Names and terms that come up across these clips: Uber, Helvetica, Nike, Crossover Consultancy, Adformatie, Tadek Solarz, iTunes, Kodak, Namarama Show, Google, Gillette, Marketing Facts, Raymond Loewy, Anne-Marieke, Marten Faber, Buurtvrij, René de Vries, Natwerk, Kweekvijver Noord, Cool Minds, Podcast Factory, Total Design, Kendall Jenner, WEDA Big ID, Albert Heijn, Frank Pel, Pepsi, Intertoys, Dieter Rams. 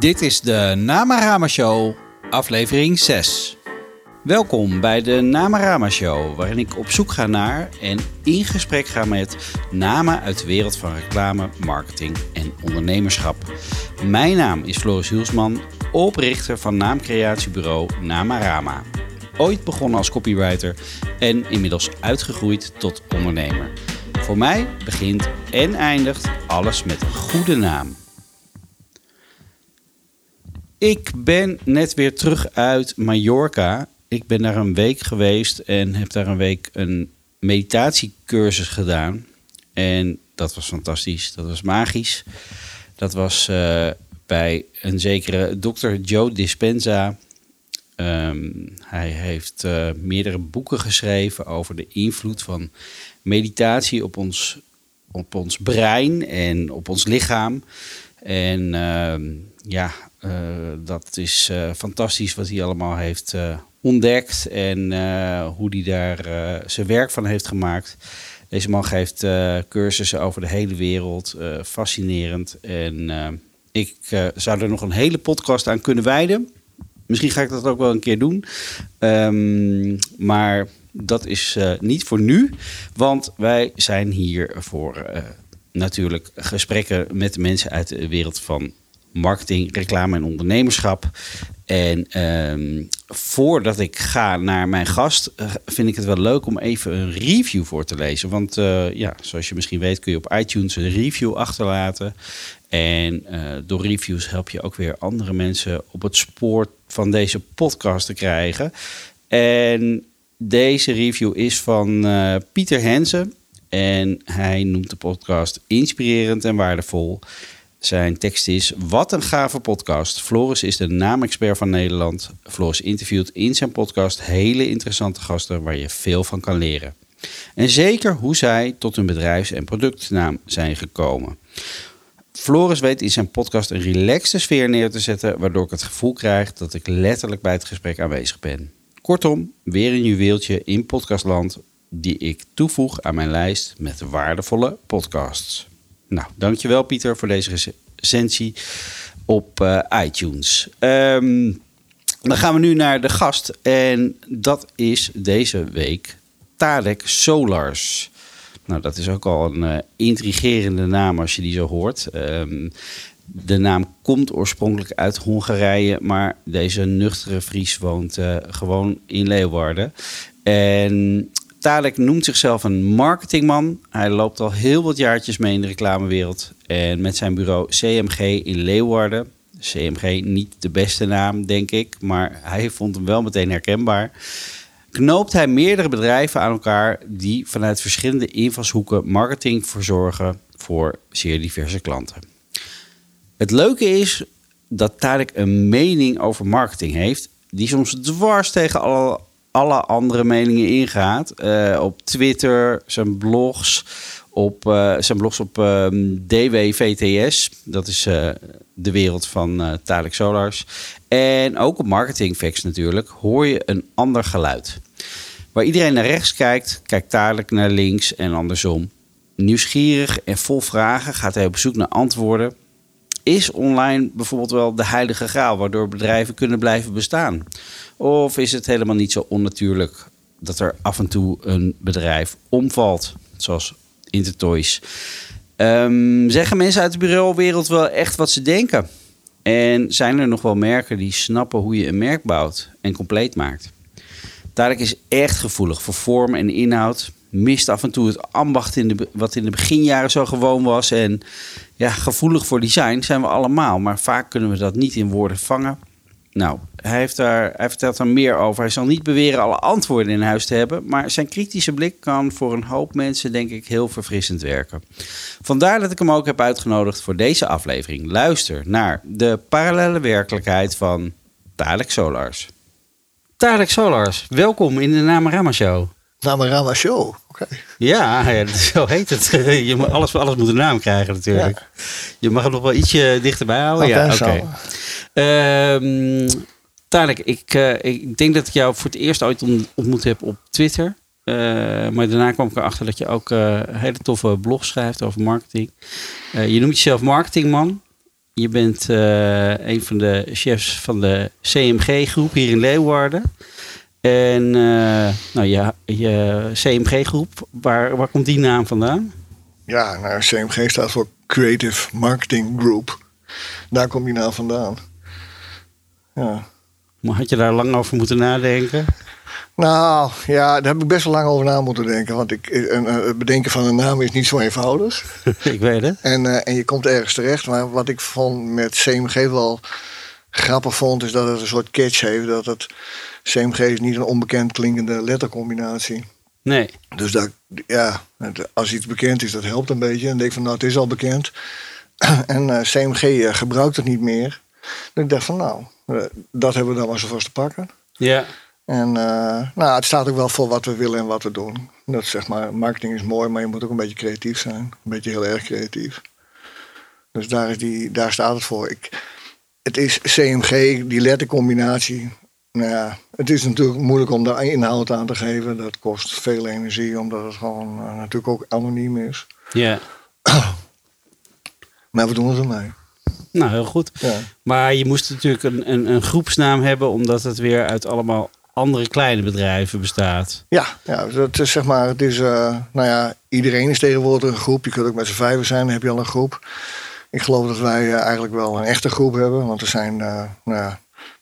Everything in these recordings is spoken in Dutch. Dit is de Namarama Show, aflevering 6. Welkom bij de Namarama Show, waarin ik op zoek ga naar en in gesprek ga met namen uit de wereld van reclame, marketing en ondernemerschap. Mijn naam is Floris Hulsman, oprichter van naamcreatiebureau Namarama. Ooit begonnen als copywriter en inmiddels uitgegroeid tot ondernemer. Voor mij begint en eindigt alles met een goede naam. Ik ben net weer terug uit Mallorca. Ik ben daar een week geweest en heb daar een week een meditatiecursus gedaan. En dat was fantastisch. Dat was magisch. Dat was bij een zekere dokter Joe Dispenza. Hij heeft meerdere boeken geschreven over de invloed van meditatie op ons brein en op ons lichaam. En dat is fantastisch wat hij allemaal heeft ontdekt en hoe hij daar zijn werk van heeft gemaakt. Deze man geeft cursussen over de hele wereld. Fascinerend. En ik zou er nog een hele podcast aan kunnen wijden. Misschien ga ik dat ook wel een keer doen. Maar dat is niet voor nu. Want wij zijn hier voor natuurlijk gesprekken met mensen uit de wereld van marketing, reclame en ondernemerschap. En voordat ik ga naar mijn gast, vind ik het wel leuk om even een review voor te lezen. Want zoals je misschien weet kun je op iTunes een review achterlaten. En door reviews help je ook weer andere mensen op het spoor van deze podcast te krijgen. En deze review is van Pieter Hensen. En hij noemt de podcast inspirerend en waardevol. Zijn tekst is: wat een gave podcast. Floris is de naamexpert van Nederland. Floris interviewt in zijn podcast hele interessante gasten waar je veel van kan leren. En zeker hoe zij tot hun bedrijfs- en productnaam zijn gekomen. Floris weet in zijn podcast een relaxte sfeer neer te zetten, waardoor ik het gevoel krijg dat ik letterlijk bij het gesprek aanwezig ben. Kortom, weer een juweeltje in podcastland die ik toevoeg aan mijn lijst met waardevolle podcasts. Nou, dankjewel Pieter voor deze recensie op iTunes. Dan gaan we nu naar de gast. En dat is deze week Tadek Solarz. Nou, dat is ook al een intrigerende naam als je die zo hoort. De naam komt oorspronkelijk uit Hongarije, maar deze nuchtere Fries woont gewoon in Leeuwarden. En Tadek noemt zichzelf een marketingman. Hij loopt al heel wat jaartjes mee in de reclamewereld. En met zijn bureau CMG in Leeuwarden. CMG niet de beste naam, denk ik. Maar hij vond hem wel meteen herkenbaar. Knoopt hij meerdere bedrijven aan elkaar die vanuit verschillende invalshoeken marketing verzorgen voor zeer diverse klanten. Het leuke is dat Tadek een mening over marketing heeft die soms dwars tegen alle andere meningen ingaat. Op Twitter, zijn blogs op DWVTS. Dat is de wereld van Tadek Solarz. En ook op Marketing Facts natuurlijk hoor je een ander geluid. Waar iedereen naar rechts kijkt, kijkt Tadek naar links en andersom. Nieuwsgierig en vol vragen gaat hij op zoek naar antwoorden. Is online bijvoorbeeld wel de heilige graal waardoor bedrijven kunnen blijven bestaan? Of is het helemaal niet zo onnatuurlijk dat er af en toe een bedrijf omvalt, zoals Intertoys? Zeggen mensen uit de bureauwereld wel echt wat ze denken? En zijn er nog wel merken die snappen hoe je een merk bouwt en compleet maakt? Tadek is echt gevoelig voor vorm en inhoud. Mist af en toe het ambacht wat in de beginjaren zo gewoon was. En ja, gevoelig voor design zijn we allemaal. Maar vaak kunnen we dat niet in woorden vangen. Nou, hij vertelt daar meer over. Hij zal niet beweren alle antwoorden in huis te hebben. Maar zijn kritische blik kan voor een hoop mensen, denk ik, heel verfrissend werken. Vandaar dat ik hem ook heb uitgenodigd voor deze aflevering. Luister naar de parallele werkelijkheid van Tadek Solarz. Tadek Solarz, welkom in de Namarama Show. Namarama Show, oké. Okay. Ja, zo heet het. Je moet alles moet een naam krijgen natuurlijk. Ja. Je mag het nog wel ietsje dichterbij houden. Okay, ja, oké. Okay. Tadek, ik denk dat ik jou voor het eerst ooit ontmoet heb op Twitter. Maar daarna kwam ik erachter dat je ook hele toffe blogs schrijft over marketing. Je noemt jezelf marketingman. Je bent een van de chefs van de CMG-groep hier in Leeuwarden. En je CMG-groep, waar komt die naam vandaan? Ja, nou, CMG staat voor Creative Marketing Group. Daar komt die naam vandaan. Ja. Maar had je daar lang over moeten nadenken? Nou, ja, daar heb ik best wel lang over na moeten denken. Want het bedenken van een naam is niet zo eenvoudig. Ik weet het. En je komt ergens terecht. Maar wat ik vond met CMG wel grappig vond, is dat het een soort catch heeft. Dat het CMG is niet een onbekend klinkende lettercombinatie. Nee. Dus dat, ja, als iets bekend is, dat helpt een beetje. En dan denk ik van, nou, het is al bekend. En CMG gebruikt het niet meer. Dus ik dacht van, nou, dat hebben we dan maar zo vast te pakken. Ja. En nou, het staat ook wel voor wat we willen en wat we doen. Dat zeg maar, marketing is mooi, maar je moet ook een beetje creatief zijn. Een beetje heel erg creatief. Dus daar staat het voor. Het is CMG, die lettercombinatie. Nou ja, het is natuurlijk moeilijk om daar inhoud aan te geven. Dat kost veel energie, omdat het gewoon natuurlijk ook anoniem is. Ja. Maar we doen het ermee. Nou, heel goed. Ja. Maar je moest natuurlijk een groepsnaam hebben, omdat het weer uit allemaal andere kleine bedrijven bestaat. Ja, dat is zeg maar, het is, nou ja, iedereen is tegenwoordig een groep. Je kunt ook met z'n vijven zijn, dan heb je al een groep. Ik geloof dat wij eigenlijk wel een echte groep hebben, want er zijn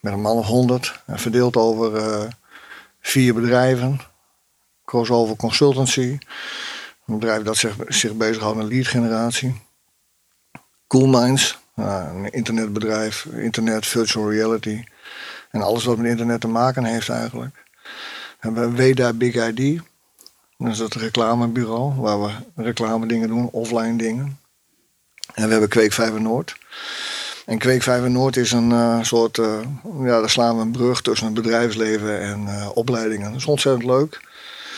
met een man of 100, verdeeld over 4 bedrijven. Crossover Consultancy, een bedrijf dat zich bezighoudt met lead generatie. Cool Minds, een internetbedrijf, internet, virtual reality. En alles wat met internet te maken heeft eigenlijk. We hebben WEDA Big ID. Dat is het reclamebureau waar we reclame dingen doen, offline dingen. En we hebben Kweekvijver Noord. En Kweekvijver Noord is een soort, ja, daar slaan we een brug tussen het bedrijfsleven en opleidingen. Dat is ontzettend leuk.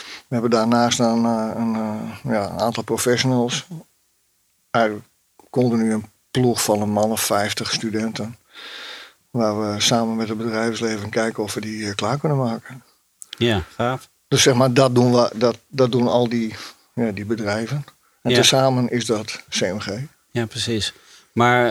We hebben daarnaast dan een aantal professionals. Eigenlijk continu een ploeg van een man of 50 studenten. Waar we samen met het bedrijfsleven kijken of we die klaar kunnen maken. Ja, gaaf. Dus zeg maar, dat doen we, dat doen al die bedrijven. En tezamen is dat CMG. Ja, precies. Maar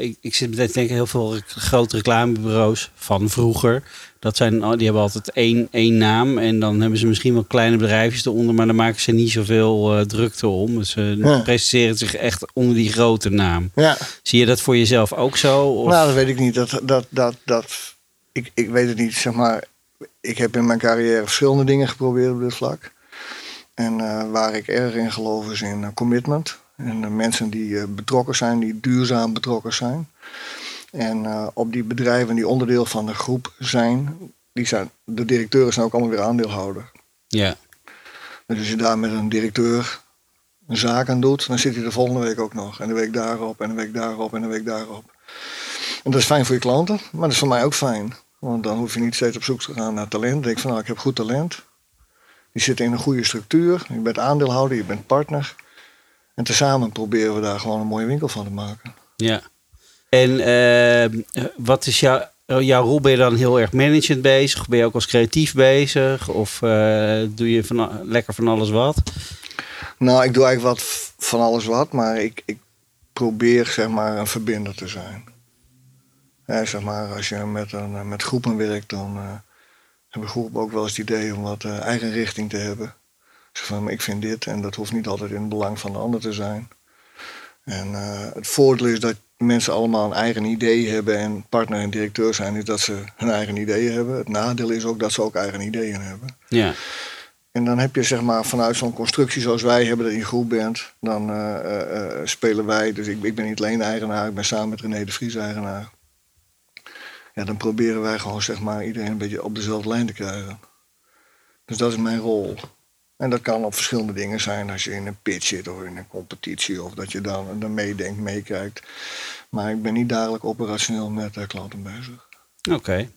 ik zit meteen te denken, heel veel grote reclamebureaus van vroeger. Die hebben altijd één naam. En dan hebben ze misschien wel kleine bedrijfjes eronder. Maar daar maken ze niet zoveel drukte om. Ze presenteren zich echt onder die grote naam. Ja. Zie je dat voor jezelf ook zo? Of? Nou, dat weet ik niet. Ik weet het niet. Zeg maar, ik heb in mijn carrière verschillende dingen geprobeerd op dit vlak. En waar ik erg in geloof is in commitment. En mensen die betrokken zijn, die duurzaam betrokken zijn. En op die bedrijven die onderdeel van de groep zijn, de directeuren zijn ook allemaal weer aandeelhouder. Ja. Dus als je daar met een directeur een zaak aan doet, dan zit hij de volgende week ook nog. En de week daarop, en de week daarop, en de week daarop. En dat is fijn voor je klanten, maar dat is voor mij ook fijn. Want dan hoef je niet steeds op zoek te gaan naar talent. Dan denk van, nou, ik heb goed talent. Die zitten in een goede structuur. Je bent aandeelhouder, je bent partner. En tezamen proberen we daar gewoon een mooie winkel van te maken. Ja. En wat is jouw rol? Ben je dan heel erg management bezig? Ben je ook als creatief bezig? Of doe je lekker van alles wat? Nou, ik doe eigenlijk wat van alles wat. Maar ik probeer zeg maar een verbinder te zijn. Ja, zeg maar, als je met groepen werkt, dan hebben groepen ook wel eens het idee om wat eigen richting te hebben. Dus van, ik vind dit en dat hoeft niet altijd in het belang van de ander te zijn. En het voordeel is dat mensen allemaal een eigen idee hebben en partner en directeur zijn, is dat ze hun eigen ideeën hebben. Het nadeel is ook dat ze ook eigen ideeën hebben. Ja. En dan heb je zeg maar vanuit zo'n constructie zoals wij hebben, dat je groep bent, dan spelen wij. Dus ik ben niet alleen eigenaar, ik ben samen met René de Vries eigenaar. Ja, dan proberen wij gewoon zeg maar iedereen een beetje op dezelfde lijn te krijgen. Dus dat is mijn rol. En dat kan op verschillende dingen zijn. Als je in een pitch zit of in een competitie. Of dat je dan meedenkt, meekijkt. Maar ik ben niet dadelijk operationeel met klanten bezig. Oké.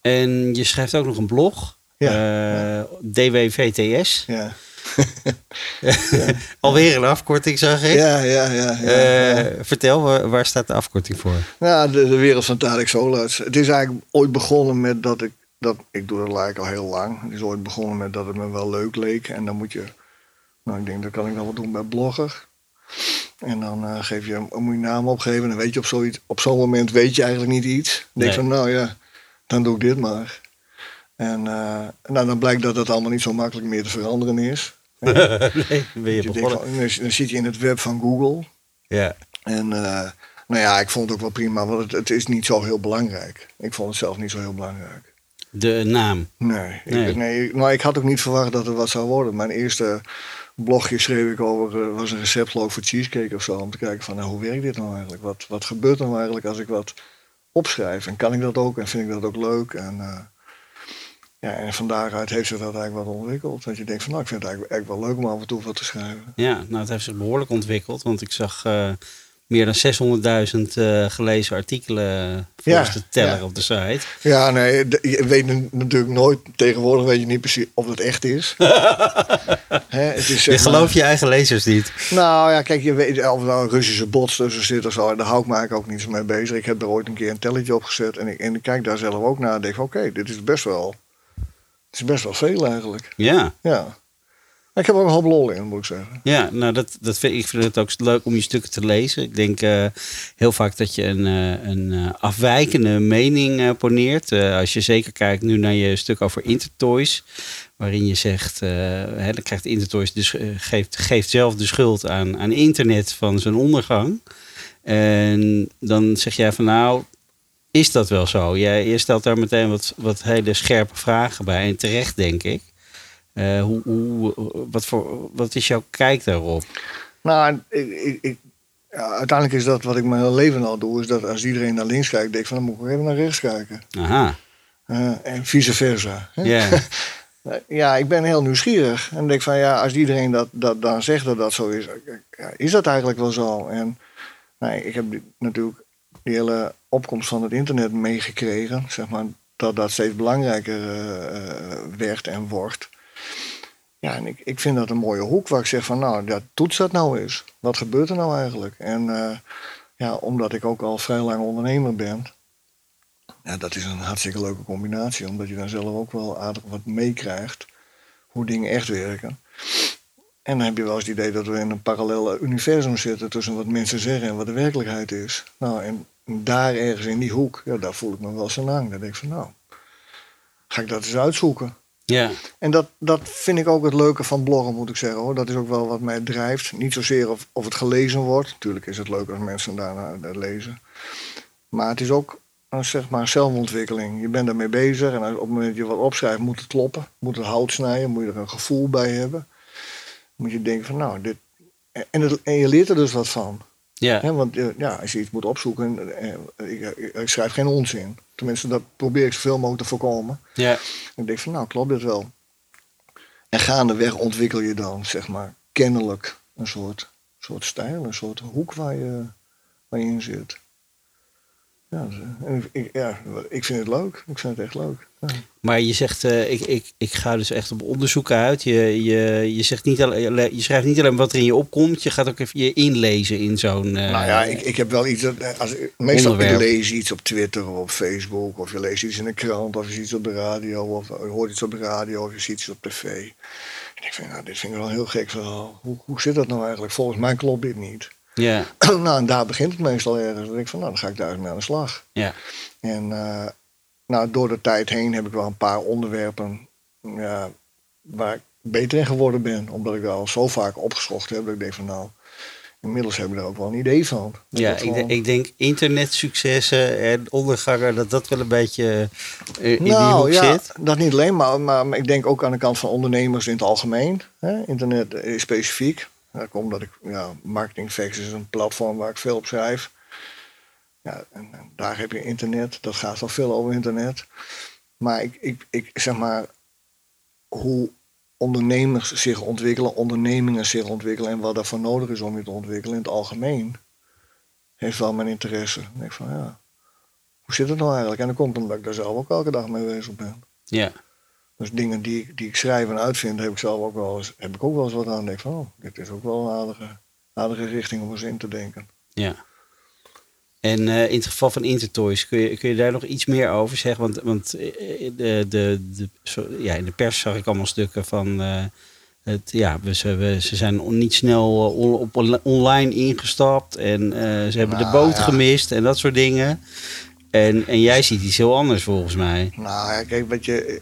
En je schrijft ook nog een blog. Ja. Ja. DWVTS. Ja. Ja. Alweer een afkorting, zag ik. Ja. Vertel, waar staat de afkorting voor? Nou, de wereld van Tadek Solarz. Het is eigenlijk ooit begonnen met dat ik doe dat eigenlijk al heel lang. Het is ooit begonnen met dat het me wel leuk leek. En dan moet je, nou, ik denk, dat kan ik dan wel doen bij blogger. En dan moet je naam opgeven. En dan weet je op zo'n moment weet je eigenlijk niet iets. Dan denk je van, nou ja, dan doe ik dit maar. En dan blijkt dat het allemaal niet zo makkelijk meer te veranderen is. Dan zit je in het web van Google. Ja. En nou ja, ik vond het ook wel prima. Want het is niet zo heel belangrijk. Ik vond het zelf niet zo heel belangrijk. De naam? Nee. Nou, ik had ook niet verwacht dat het wat zou worden. Mijn eerste blogje schreef ik over, was een recept geloof voor cheesecake of zo. Om te kijken van, nou, hoe werkt dit nou eigenlijk? Wat gebeurt nou eigenlijk als ik wat opschrijf? En kan ik dat ook? En vind ik dat ook leuk? En, en van daaruit heeft zich dat eigenlijk wat ontwikkeld. Dat je denkt van, nou, ik vind het eigenlijk wel leuk om af en toe wat te schrijven. Ja, nou, het heeft zich behoorlijk ontwikkeld. Want ik zag meer dan 600.000 gelezen artikelen volgens de teller op de site. Ja, nee, je weet natuurlijk nooit. Tegenwoordig weet je niet precies of dat echt is. Je gelooft je eigen lezers niet. Nou ja, kijk, je weet of er nou een Russische bots tussen zit of zo. En daar hou ik me eigenlijk ook niet zo mee bezig. Ik heb er ooit een keer een telletje op gezet. En ik kijk daar zelf ook naar en denk oké, dit is best wel veel eigenlijk. Ja. Ik heb er ook een hoop lol in, moet ik zeggen. Ja, nou, ik vind het ook leuk om je stukken te lezen. Ik denk heel vaak dat je een afwijkende mening poneert. Als je zeker kijkt nu naar je stuk over Intertoys. Waarin je zegt, dan krijgt Intertoys dus, geeft zelf de schuld aan internet van zijn ondergang. En dan zeg jij van nou, is dat wel zo? Je stelt daar meteen wat hele scherpe vragen bij. En terecht, denk ik. Wat is jouw kijk daarop? Nou, uiteindelijk is dat wat ik mijn hele leven al doe. Is dat als iedereen naar links kijkt, denk ik van dan moet ik even naar rechts kijken. Aha. En vice versa. Yeah. Ja, ik ben heel nieuwsgierig. En denk van ja, als iedereen dat dan zegt dat dat zo is. Ja, is dat eigenlijk wel zo? En nou, ik heb natuurlijk die hele opkomst van het internet meegekregen. Zeg maar dat steeds belangrijker werd en wordt. Ja, en ik vind dat een mooie hoek waar ik zeg van nou, toets dat nou eens. Wat gebeurt er nou eigenlijk? En omdat ik ook al vrij lang ondernemer ben. Ja, dat is een hartstikke leuke combinatie. Omdat je dan zelf ook wel aardig wat meekrijgt. Hoe dingen echt werken. En dan heb je wel eens het idee dat we in een parallel universum zitten. Tussen wat mensen zeggen en wat de werkelijkheid is. Nou, en daar ergens in die hoek. Ja, daar voel ik me wel zo aan. Dan denk ik van nou, ga ik dat eens uitzoeken. Ja. En dat vind ik ook het leuke van bloggen, moet ik zeggen hoor. Dat is ook wel wat mij drijft. Niet zozeer of het gelezen wordt. Natuurlijk is het leuk als mensen daarna dat lezen. Maar het is ook zeg maar zelfontwikkeling. Je bent daarmee bezig en op het moment dat je wat opschrijft moet het kloppen. Moet het hout snijden, moet je er een gevoel bij hebben. Moet je denken van nou, dit... En je leert er dus wat van. Ja. He, want ja, als je iets moet opzoeken, ik schrijf geen onzin. Tenminste, dat probeer ik zoveel mogelijk te voorkomen. Ja. En ik denk van, nou, klopt dit wel? En gaandeweg ontwikkel je dan, zeg maar, kennelijk een soort stijl, een soort hoek waar je in zit. Ja, ik vind het leuk. Ik vind het echt leuk. Ja. Maar je zegt, ik ga dus echt op onderzoek uit. Je zegt niet je schrijft niet alleen wat er in je opkomt. Je gaat ook even je inlezen in zo'n nou ja, ik heb wel iets. Meestal lees je iets op Twitter of op Facebook. Of je leest iets in een krant. Of je ziet iets op de radio. Of je hoort iets op de radio. Of je ziet iets op tv. En ik vind, nou, dit vind ik wel een heel gek verhaal. Hoe zit dat nou eigenlijk? Volgens mij klopt dit niet. Ja. Nou, en daar begint het meestal ergens. Dan denk ik van, nou, dan ga ik daar eens mee aan de slag. Ja. En nou, door de tijd heen heb ik wel een paar onderwerpen waar ik beter in geworden ben. Omdat ik daar al zo vaak opgezocht heb. Dat ik denk van, nou, inmiddels heb ik daar ook wel een idee van. Dus ja, ik denk internetsuccessen en ondergangen, dat wel een beetje in die hoek zit. Dat niet alleen, maar ik denk ook aan de kant van ondernemers in het algemeen. Hè? Internet specifiek. Dat komt omdat Marketing Facts is een platform waar ik veel op schrijf. Ja, en daar heb je internet. Dat gaat wel veel over internet. Maar ik zeg maar hoe ondernemers zich ontwikkelen, ondernemingen zich ontwikkelen en wat daarvoor nodig is om je te ontwikkelen in het algemeen, heeft wel mijn interesse. Dan denk ik van hoe zit het nou eigenlijk? En dat komt omdat ik daar zelf ook elke dag mee bezig ben. Ja. Dus dingen die ik schrijf en uitvind, heb ik ook wel eens wat aan. Denk van, dit is ook wel een aardige richting om eens in te denken. Ja. En in het geval van Intertoys, kun je daar nog iets meer over zeggen? Want in de pers zag ik allemaal stukken van Ze zijn niet snel online ingestapt en ze hebben de boot gemist en dat soort dingen. En jij ziet iets heel anders volgens mij. Nou ja, kijk, weet je,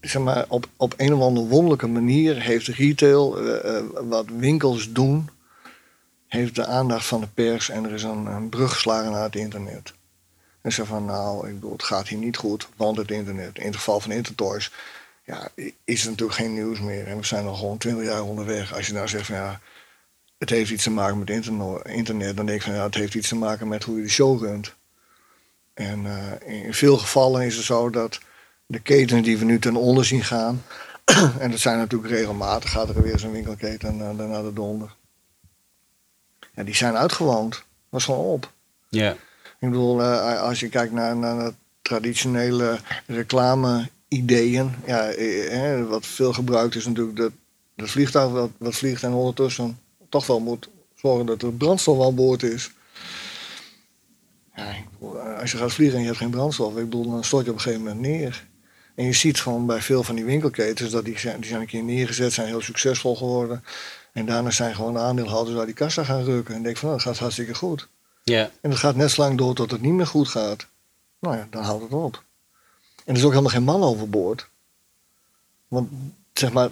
zeg maar, op een of andere wonderlijke manier heeft retail, wat winkels doen, heeft de aandacht van de pers en er is een brug geslagen naar het internet. En ze van, nou, ik bedoel, het gaat hier niet goed, want het internet. In het geval van Intertoys, ja, is er natuurlijk geen nieuws meer. En we zijn al gewoon 20 jaar onderweg. Als je nou zegt van, ja, het heeft iets te maken met internet, dan denk ik van, ja, het heeft iets te maken met hoe je de show runt. En in veel gevallen is het zo dat de ketens die we nu ten onder zien gaan, en dat zijn natuurlijk regelmatig, gaat er weer zo'n winkelketen naar de donder. Ja, die zijn uitgewoond. Dat was gewoon op. Ja. Yeah. Ik bedoel, als je kijkt naar de traditionele reclame-ideeën, ja, wat veel gebruikt is natuurlijk dat vliegtuig wat vliegt en ondertussen toch wel moet zorgen dat er brandstof aan boord is. Ja, als je gaat vliegen en je hebt geen brandstof, ik bedoel, dan stort je op een gegeven moment neer. En je ziet gewoon bij veel van die winkelketens dat die zijn een keer neergezet, zijn heel succesvol geworden. En daarna zijn gewoon de aandeelhouders uit die kassa gaan rukken. En denk van, dat gaat hartstikke goed. Yeah. En dat gaat net zo lang door tot het niet meer goed gaat. Nou ja, dan houdt het op. En er is ook helemaal geen man overboord. Want zeg maar,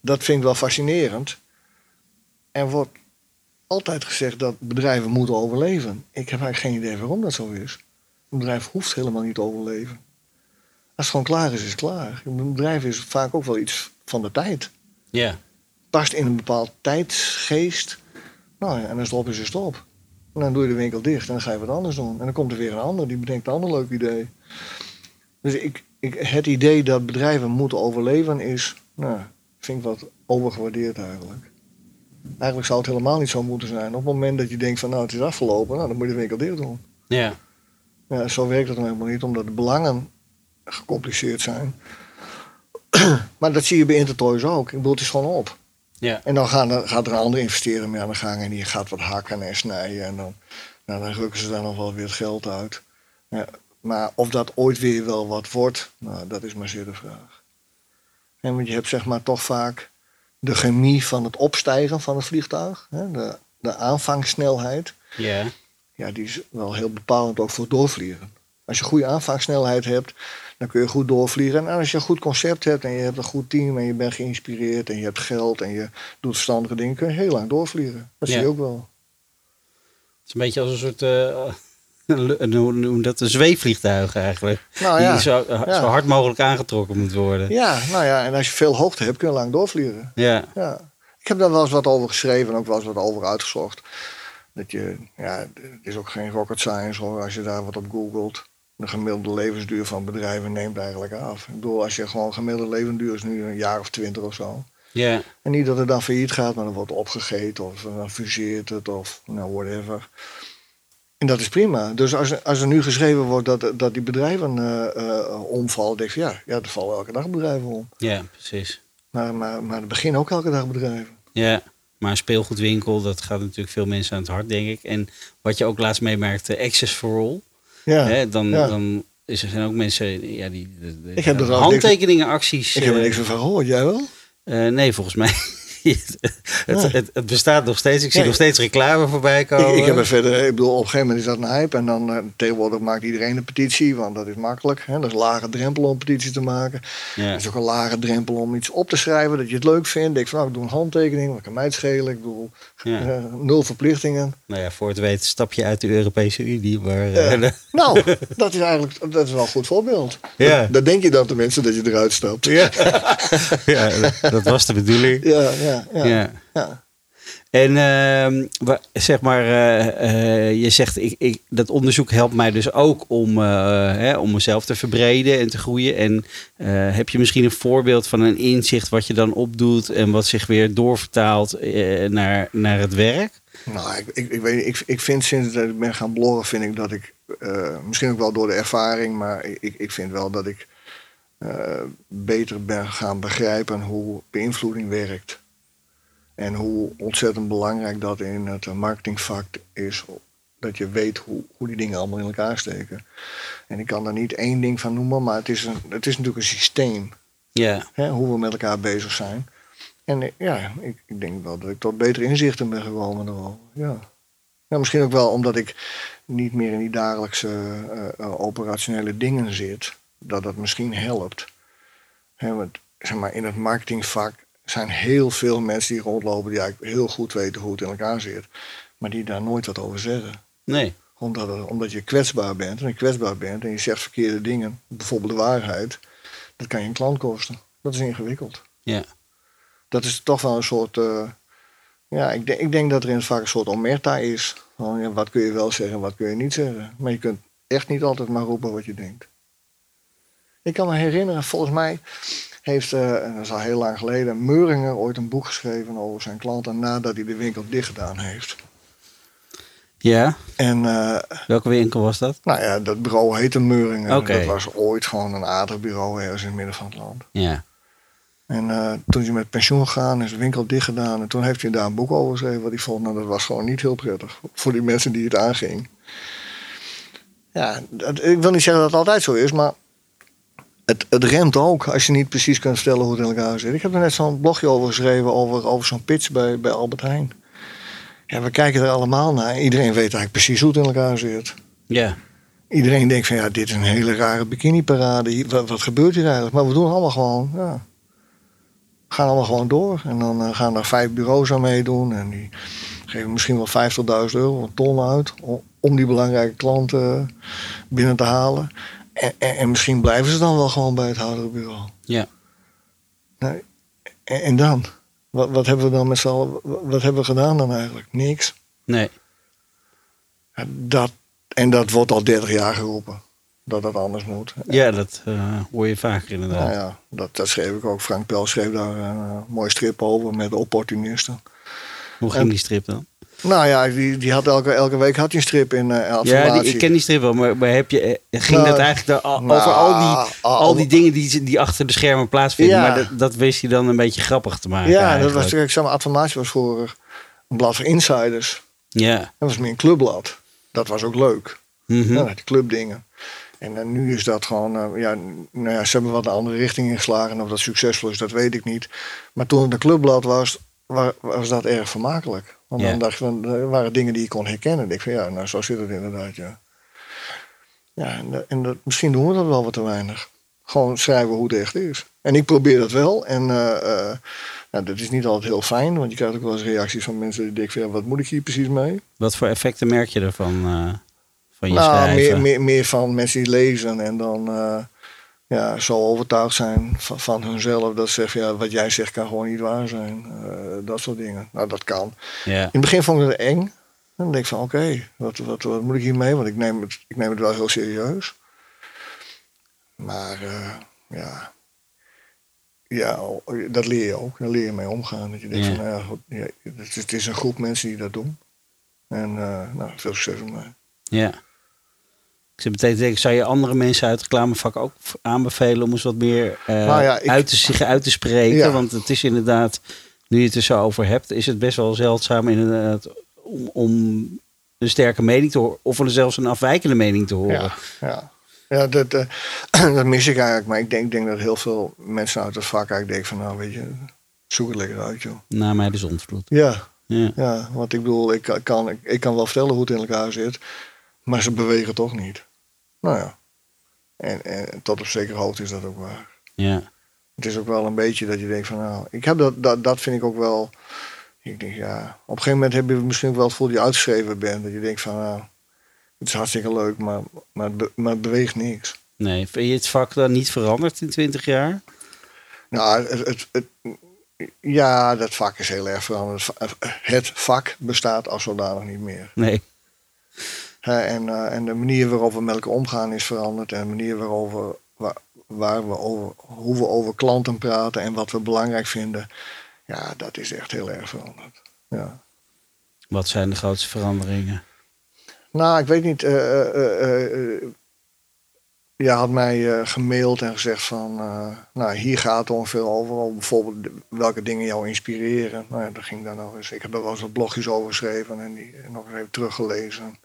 dat vind ik wel fascinerend. Er wordt altijd gezegd dat bedrijven moeten overleven. Ik heb eigenlijk geen idee waarom dat zo is. Een bedrijf hoeft helemaal niet te overleven. Als het gewoon klaar is, is het klaar. Een bedrijf is vaak ook wel iets van de tijd. Ja. Yeah. Past in een bepaald tijdsgeest. Nou ja, en als het op is, is het op. En dan doe je de winkel dicht en dan ga je wat anders doen. En dan komt er weer een ander, die bedenkt een ander leuk idee. Dus het idee dat bedrijven moeten overleven is, nou, vind ik wat overgewaardeerd eigenlijk. Eigenlijk zou het helemaal niet zo moeten zijn. Op het moment dat je denkt van, nou, het is afgelopen, nou, dan moet je de winkel dicht doen. Ja. Ja, zo werkt dat dan helemaal niet, omdat de belangen gecompliceerd zijn. Maar dat zie je bij Intertoys ook. Ik bedoel, het is gewoon op. Ja. En dan gaat er een ander investeerder mee aan de gang en die gaat wat hakken en snijden. En dan rukken ze daar nog wel weer het geld uit. Ja, maar of dat ooit weer wel wat wordt, nou, dat is maar zeer de vraag. En want je hebt zeg maar toch vaak de chemie van het opstijgen van het vliegtuig. Hè? De aanvangssnelheid. Yeah. Ja, die is wel heel bepalend ook voor doorvliegen. Als je goede aanvangssnelheid hebt, dan kun je goed doorvliegen. En als je een goed concept hebt en je hebt een goed team en je bent geïnspireerd en je hebt geld en je doet verstandige dingen, kun je heel lang doorvliegen. Dat zie je ook wel. Het is een beetje als een soort, een zweefvliegtuig eigenlijk. Nou, die zo hard mogelijk aangetrokken moet worden. Ja, nou ja, en als je veel hoogte hebt, kun je lang doorvliegen. Ja. Ja. Ik heb daar wel eens wat over geschreven en ook wel eens wat over uitgezocht. Dat je, ja, het is ook geen rocket science hoor, als je daar wat op googelt. De gemiddelde levensduur van bedrijven neemt eigenlijk af. Ik bedoel, als je gewoon gemiddelde levensduur is nu een jaar of 20 of zo. Yeah. En niet dat het dan failliet gaat, maar dan wordt opgegeten of dan fuseert het of nou whatever. En dat is prima. Dus als er nu geschreven wordt dat die bedrijven omvallen, denk je ja, er vallen elke dag bedrijven om. Ja, yeah, precies. Maar er beginnen ook elke dag bedrijven. Ja. Yeah. Maar een speelgoedwinkel, dat gaat natuurlijk veel mensen aan het hart, denk ik. En wat je ook laatst meemerkte, Access for All. Ja, hè, dan zijn ook mensen, ja, die ik heb handtekeningenacties. Ik heb er niks van gehoord, jij wel? Nee, volgens mij. Het bestaat nog steeds. Ik zie nog steeds reclame voorbij komen. Ik heb er verder, ik bedoel, op een gegeven moment is dat een hype. En dan tegenwoordig maakt iedereen een petitie, want dat is makkelijk. Hè? Dat is een lage drempel om petitie te maken. Ja. Dat is ook een lage drempel om iets op te schrijven dat je het leuk vindt. Ik van, nou, ik doe een handtekening, wat kan mij het schelen? Ik bedoel, nul verplichtingen. Nou ja, voor het weten stap je uit de Europese Unie. Maar, nou, dat is wel een goed voorbeeld. Ja. Dat denk je dan de mensen dat je eruit stapt. Ja, dat was de bedoeling. Ja. En zeg maar, je zegt, dat onderzoek helpt mij dus ook om mezelf te verbreden en te groeien. En heb je misschien een voorbeeld van een inzicht wat je dan opdoet en wat zich weer doorvertaalt naar het werk? Nou, ik vind sinds dat ik ben gaan bloggen, vind ik dat ik, misschien ook wel door de ervaring, maar ik vind wel dat ik beter ben gaan begrijpen hoe beïnvloeding werkt. En hoe ontzettend belangrijk dat in het marketingvak is. Dat je weet hoe die dingen allemaal in elkaar steken. En ik kan daar niet één ding van noemen, maar het is natuurlijk een systeem. Ja. Hoe we met elkaar bezig zijn. En ja, ik denk wel dat ik tot betere inzichten ben gekomen dan wel. Ja. Ja, misschien ook wel omdat ik niet meer in die dagelijkse operationele dingen zit. Dat misschien helpt. He, want, zeg maar, in het marketingvak zijn heel veel mensen die rondlopen die eigenlijk heel goed weten hoe het in elkaar zit. Maar die daar nooit wat over zeggen. Nee. Omdat je kwetsbaar bent. En je zegt verkeerde dingen. Bijvoorbeeld de waarheid. Dat kan je een klant kosten. Dat is ingewikkeld. Ja. Dat is toch wel een soort... ik denk dat er in het vak een soort omerta is. Van, ja, wat kun je wel zeggen, wat kun je niet zeggen. Maar je kunt echt niet altijd maar roepen wat je denkt. Ik kan me herinneren, volgens mij heeft, dat is al heel lang geleden... Meuringen ooit een boek geschreven over zijn klanten... nadat hij de winkel dicht gedaan heeft. Ja? En, welke winkel was dat? Nou ja, dat bureau heette Meuringen. Okay. Dat was ooit gewoon een aardig bureau ergens in het midden van het land. Ja. En toen hij met pensioen gegaan is de winkel dicht gedaan. En toen heeft hij daar een boek over geschreven. Wat hij vond, nou, dat was gewoon niet heel prettig. Voor die mensen die het aanging. Ja, ik wil niet zeggen dat het altijd zo is. Maar het remt ook. Als je niet precies kunt vertellen hoe het in elkaar zit. Ik heb er net zo'n blogje over geschreven. Over zo'n pitch bij Albert Heijn. Ja, we kijken er allemaal naar. Iedereen weet eigenlijk precies hoe het in elkaar zit. Ja. Yeah. Iedereen denkt van ja, dit is een hele rare bikiniparade. Wat gebeurt hier eigenlijk? Maar we doen allemaal gewoon... Ja. Gaan allemaal gewoon door. En dan gaan er 5 bureaus aan meedoen. En die geven misschien wel €50.000, een ton uit. Om die belangrijke klanten binnen te halen. En misschien blijven ze dan wel gewoon bij het oudere bureau. Ja. Nou, en dan? Wat hebben we dan met z'n allen? Wat hebben we gedaan dan eigenlijk? Niks. Nee. Dat wordt al 30 jaar geroepen. Dat anders moet. Ja, dat hoor je vaker inderdaad. Nou ja, dat schreef ik ook. Frank Pel schreef daar een mooie strip over met de opportunisten. Hoe ging die strip dan? Nou ja, die had elke week had hij een strip in Adformatie. Ja, ik ken die strip wel, maar heb je, ging dat eigenlijk over al die dingen die achter de schermen plaatsvinden? Ja. Maar dat wist hij dan een beetje grappig te maken. Ja, eigenlijk. Dat was natuurlijk, Adformatie was voor een blad voor insiders. Ja. Dat was meer een clubblad. Dat was ook leuk. Mm-hmm. Ja, die clubdingen. En nu is dat gewoon... ze hebben wat een andere richting ingeslagen. Of dat succesvol is, dat weet ik niet. Maar toen het een clubblad was dat erg vermakelijk. Want dan dacht je, er waren dingen die je kon herkennen. Ik van ja, nou zo zit het inderdaad, ja. Ja, en dat, misschien doen we dat wel wat te weinig. Gewoon schrijven hoe het echt is. En ik probeer dat wel. En dat is niet altijd heel fijn. Want je krijgt ook wel eens reacties van mensen die denken van... Ja, wat moet ik hier precies mee? Wat voor effecten merk je ervan... Nou, meer van mensen die lezen en dan zo overtuigd zijn van hunzelf. Dat ze zeggen, ja, wat jij zegt kan gewoon niet waar zijn. Dat soort dingen. Nou, dat kan. Yeah. In het begin vond ik het eng. En dan denk ik van, oké, wat moet ik hiermee? Want ik neem het wel heel serieus. Maar ja, dat leer je ook. Daar leer je mee omgaan. Dat je denkt van, nou ja, goed, ja, het is een groep mensen die dat doen. En veel succes ermee. Ja. Dat betekent, zou je andere mensen uit het reclamevak ook aanbevelen om eens wat meer zich uit te spreken? Ja. Want het is inderdaad, nu je het er zo over hebt, is het best wel zeldzaam inderdaad om een sterke mening te horen. Of zelfs een afwijkende mening te horen. Ja, dat mis ik eigenlijk. Maar ik denk dat heel veel mensen uit het vak eigenlijk denken van, nou weet je, zoek het lekker uit joh. Na mij de zondvloed. Ja, want ik bedoel, ik kan wel vertellen hoe het in elkaar zit. Maar ze bewegen toch niet. Nou ja. En tot op zekere hoogte is dat ook waar. Ja. Het is ook wel een beetje dat je denkt van... Nou, ik heb dat vind ik ook wel... Ik denk ja... Op een gegeven moment heb je misschien ook wel het gevoel dat je uitgeschreven bent. Dat je denkt van... Nou, het is hartstikke leuk, maar het beweegt niks. Nee. Vind je het vak dan niet veranderd in 20 jaar? Nou, dat vak is heel erg veranderd. Het vak bestaat als zodanig niet meer. Nee. En de manier waarop we met elkaar omgaan is veranderd. En de manier hoe we over klanten praten en wat we belangrijk vinden. Ja, dat is echt heel erg veranderd. Ja. Wat zijn de grootste veranderingen? Nou, ik weet niet. Je had mij gemaild en gezegd van... hier gaat het ongeveer over. Bijvoorbeeld welke dingen jou inspireren. Nou ja, dat ging daar nog eens. Ik heb er wel eens wat blogjes over geschreven en die nog even teruggelezen.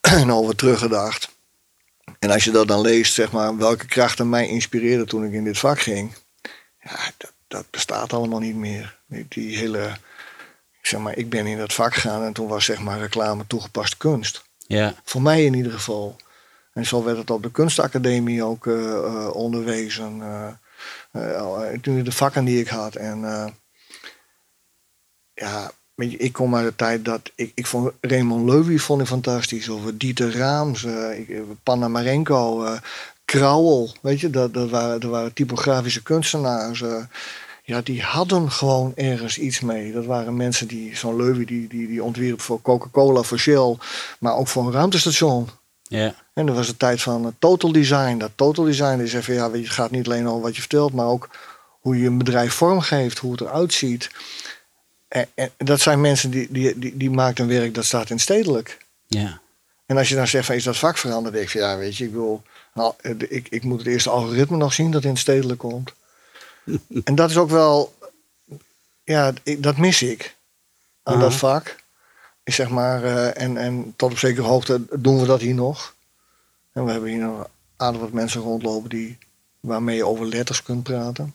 En over teruggedacht. En als je dat dan leest, zeg maar, welke krachten mij inspireerden toen ik in dit vak ging. Ja, dat bestaat allemaal niet meer. Die hele... Ik ben in dat vak gegaan en toen was reclame toegepaste kunst. Ja. Voor mij in ieder geval. En zo werd het op de kunstacademie ook onderwezen. De vakken die ik had. En ik kom uit de tijd dat... Ik vond Raymond Loewy fantastisch. Of Dieter Rams, Panamarenko, Krauwel. Weet je, dat waren typografische kunstenaars... die hadden gewoon ergens iets mee. Dat waren mensen die, zo'n Loewy, die ontwierp voor Coca-Cola, voor Shell, maar ook voor een ruimtestation. Yeah. En dat was de tijd van Total Design. Dat Total Design is even, het gaat niet alleen over wat je vertelt, maar ook hoe je een bedrijf vormgeeft, hoe het eruit ziet. En dat zijn mensen die maakten een werk dat staat in stedelijk. Yeah. En als je dan zegt, is dat vak veranderd? Denk ik ik moet het eerste algoritme nog zien dat in stedelijk komt. En dat is ook wel... dat mis ik. Aan dat vak. Ik en tot op zekere hoogte doen we dat hier nog. En we hebben hier nog aardig wat mensen rondlopen... waarmee je over letters kunt praten.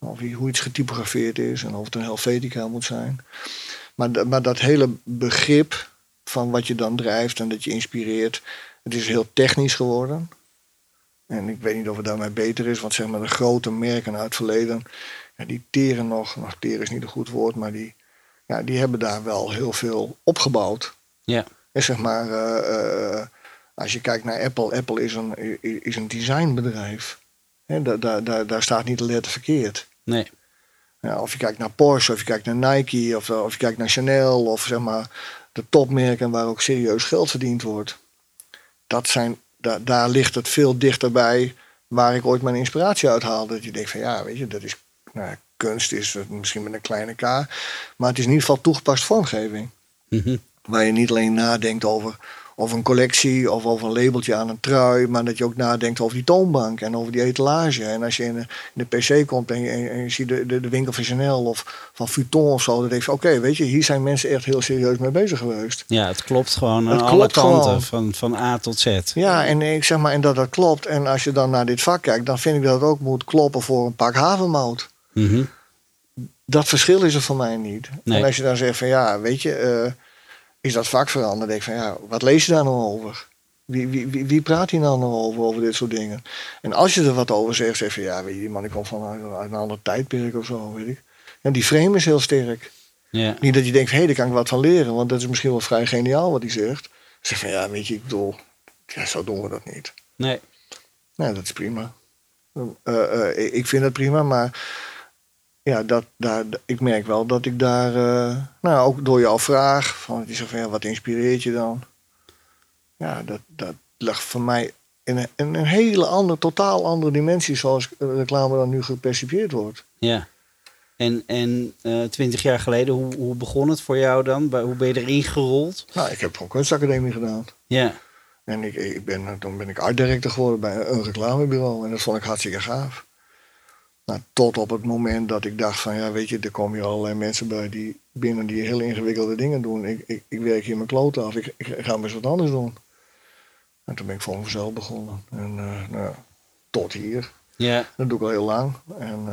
Of hoe iets getypografeerd is... en of het een Helvetica moet zijn. Maar dat hele begrip... van wat je dan drijft en dat je inspireert... het is heel technisch geworden... En ik weet niet of het daarmee beter is, want de grote merken uit het verleden, die teren nog teren is niet een goed woord, maar die hebben daar wel heel veel opgebouwd. Ja. En als je kijkt naar Apple, Apple is een designbedrijf. He, daar staat niet de letter verkeerd. Nee. Ja, of je kijkt naar Porsche, of je kijkt naar Nike, of je kijkt naar Chanel, of de topmerken waar ook serieus geld verdiend wordt. Dat zijn... Daar ligt het veel dichterbij waar ik ooit mijn inspiratie uit haalde. Dat je denkt dat is... kunst is misschien met een kleine K. Maar het is in ieder geval toegepast vormgeving. Mm-hmm. Waar je niet alleen nadenkt over of een collectie of over een labeltje aan een trui. Maar dat je ook nadenkt over die toonbank en over die etalage. En als je in de PC komt en je ziet de winkel van Chanel of van Vuitton of zo. Dan denk je, hier zijn mensen echt heel serieus mee bezig geweest. Ja, het klopt gewoon aan alle kanten van A tot Z. Ja, en dat klopt. En als je dan naar dit vak kijkt, dan vind ik dat het ook moet kloppen voor een pak havermout. Mm-hmm. Dat verschil is er voor mij niet. Nee. En als je dan zegt is dat vak veranderd? Dan denk ik wat lees je daar nou over? Wie praat hier nou over dit soort dingen? En als je er wat over zegt, die man die komt uit een ander tijdperk of zo, weet ik. En die frame is heel sterk. Ja. Niet dat je denkt, daar kan ik wat van leren, want dat is misschien wel vrij geniaal wat hij zegt. Zeg zo doen we dat niet. Nee. Nou, dat is prima. Ik vind dat prima, maar... Ja, ik merk wel dat ik daar... ook door jouw vraag... wat inspireert je dan? Ja, dat lag voor mij... in een hele andere, totaal andere dimensie... zoals reclame dan nu gepercipieerd wordt. Ja. En 20 jaar geleden... Hoe begon het voor jou dan? Hoe ben je erin gerold? Nou, ik heb gewoon kunstacademie gedaan. Ja. En toen ben ik artdirector geworden... bij een reclamebureau. En dat vond ik hartstikke gaaf. Nou, tot op het moment dat ik dacht er komen hier allerlei mensen bij die binnen die heel ingewikkelde dingen doen. Ik werk hier mijn kloten af, ik ga maar eens wat anders doen. En toen ben ik voor mezelf begonnen. En tot hier. Yeah. Dat doe ik al heel lang. En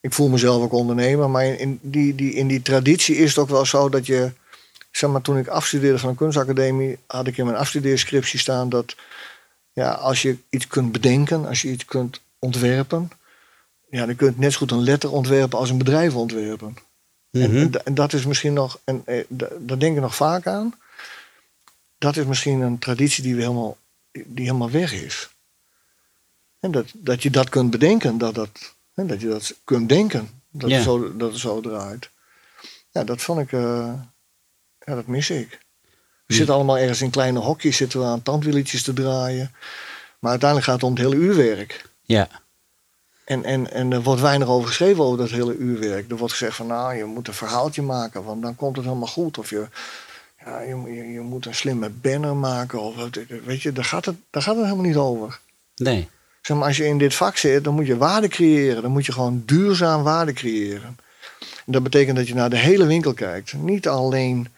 ik voel mezelf ook ondernemer, maar in die traditie is het ook wel zo dat je... toen ik afstudeerde van de kunstacademie, had ik in mijn afstudeerscriptie staan dat als je iets kunt bedenken, als je iets kunt ontwerpen... dan kun je net zo goed een letter ontwerpen als een bedrijf ontwerpen. Mm-hmm. En dat is misschien nog... daar denk ik nog vaak aan. Dat is misschien een traditie die helemaal weg is. En dat je dat kunt bedenken. Dat je dat kunt denken. Dat het zo draait. Ja, dat vond ik... dat mis ik. We zitten allemaal ergens in kleine hokjes. Zitten we aan tandwieletjes te draaien. Maar uiteindelijk gaat het om het hele uurwerk. Ja. En er wordt weinig over geschreven over dat hele uurwerk. Er wordt gezegd je moet een verhaaltje maken, want dan komt het helemaal goed. Of je moet een slimme banner maken. Of, daar gaat het helemaal niet over. Nee. Als je in dit vak zit, dan moet je waarde creëren. Dan moet je gewoon duurzaam waarde creëren. En dat betekent dat je naar de hele winkel kijkt. Niet alleen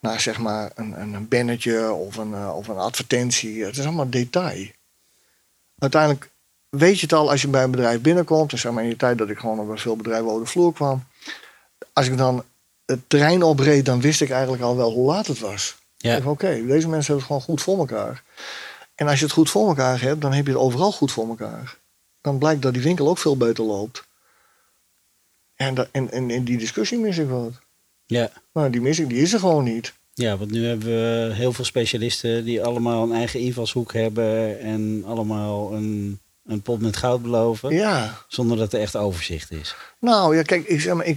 naar een bannertje of een advertentie. Het is allemaal detail. Uiteindelijk weet je het al als je bij een bedrijf binnenkomt. Dus zeg maar in de tijd dat ik gewoon op veel bedrijven over de vloer kwam. Als ik dan het terrein opreed, dan wist ik eigenlijk al wel hoe laat het was. Ja. Oké, deze mensen hebben het gewoon goed voor elkaar. En als je het goed voor elkaar hebt, dan heb je het overal goed voor elkaar. Dan blijkt dat die winkel ook veel beter loopt. En in die discussie mis ik wat. Ja. Maar die is er gewoon niet. Ja, want nu hebben we heel veel specialisten die allemaal een eigen invalshoek hebben en allemaal een pot met goud beloven. Ja. Zonder dat er echt overzicht is. Nou ja, kijk,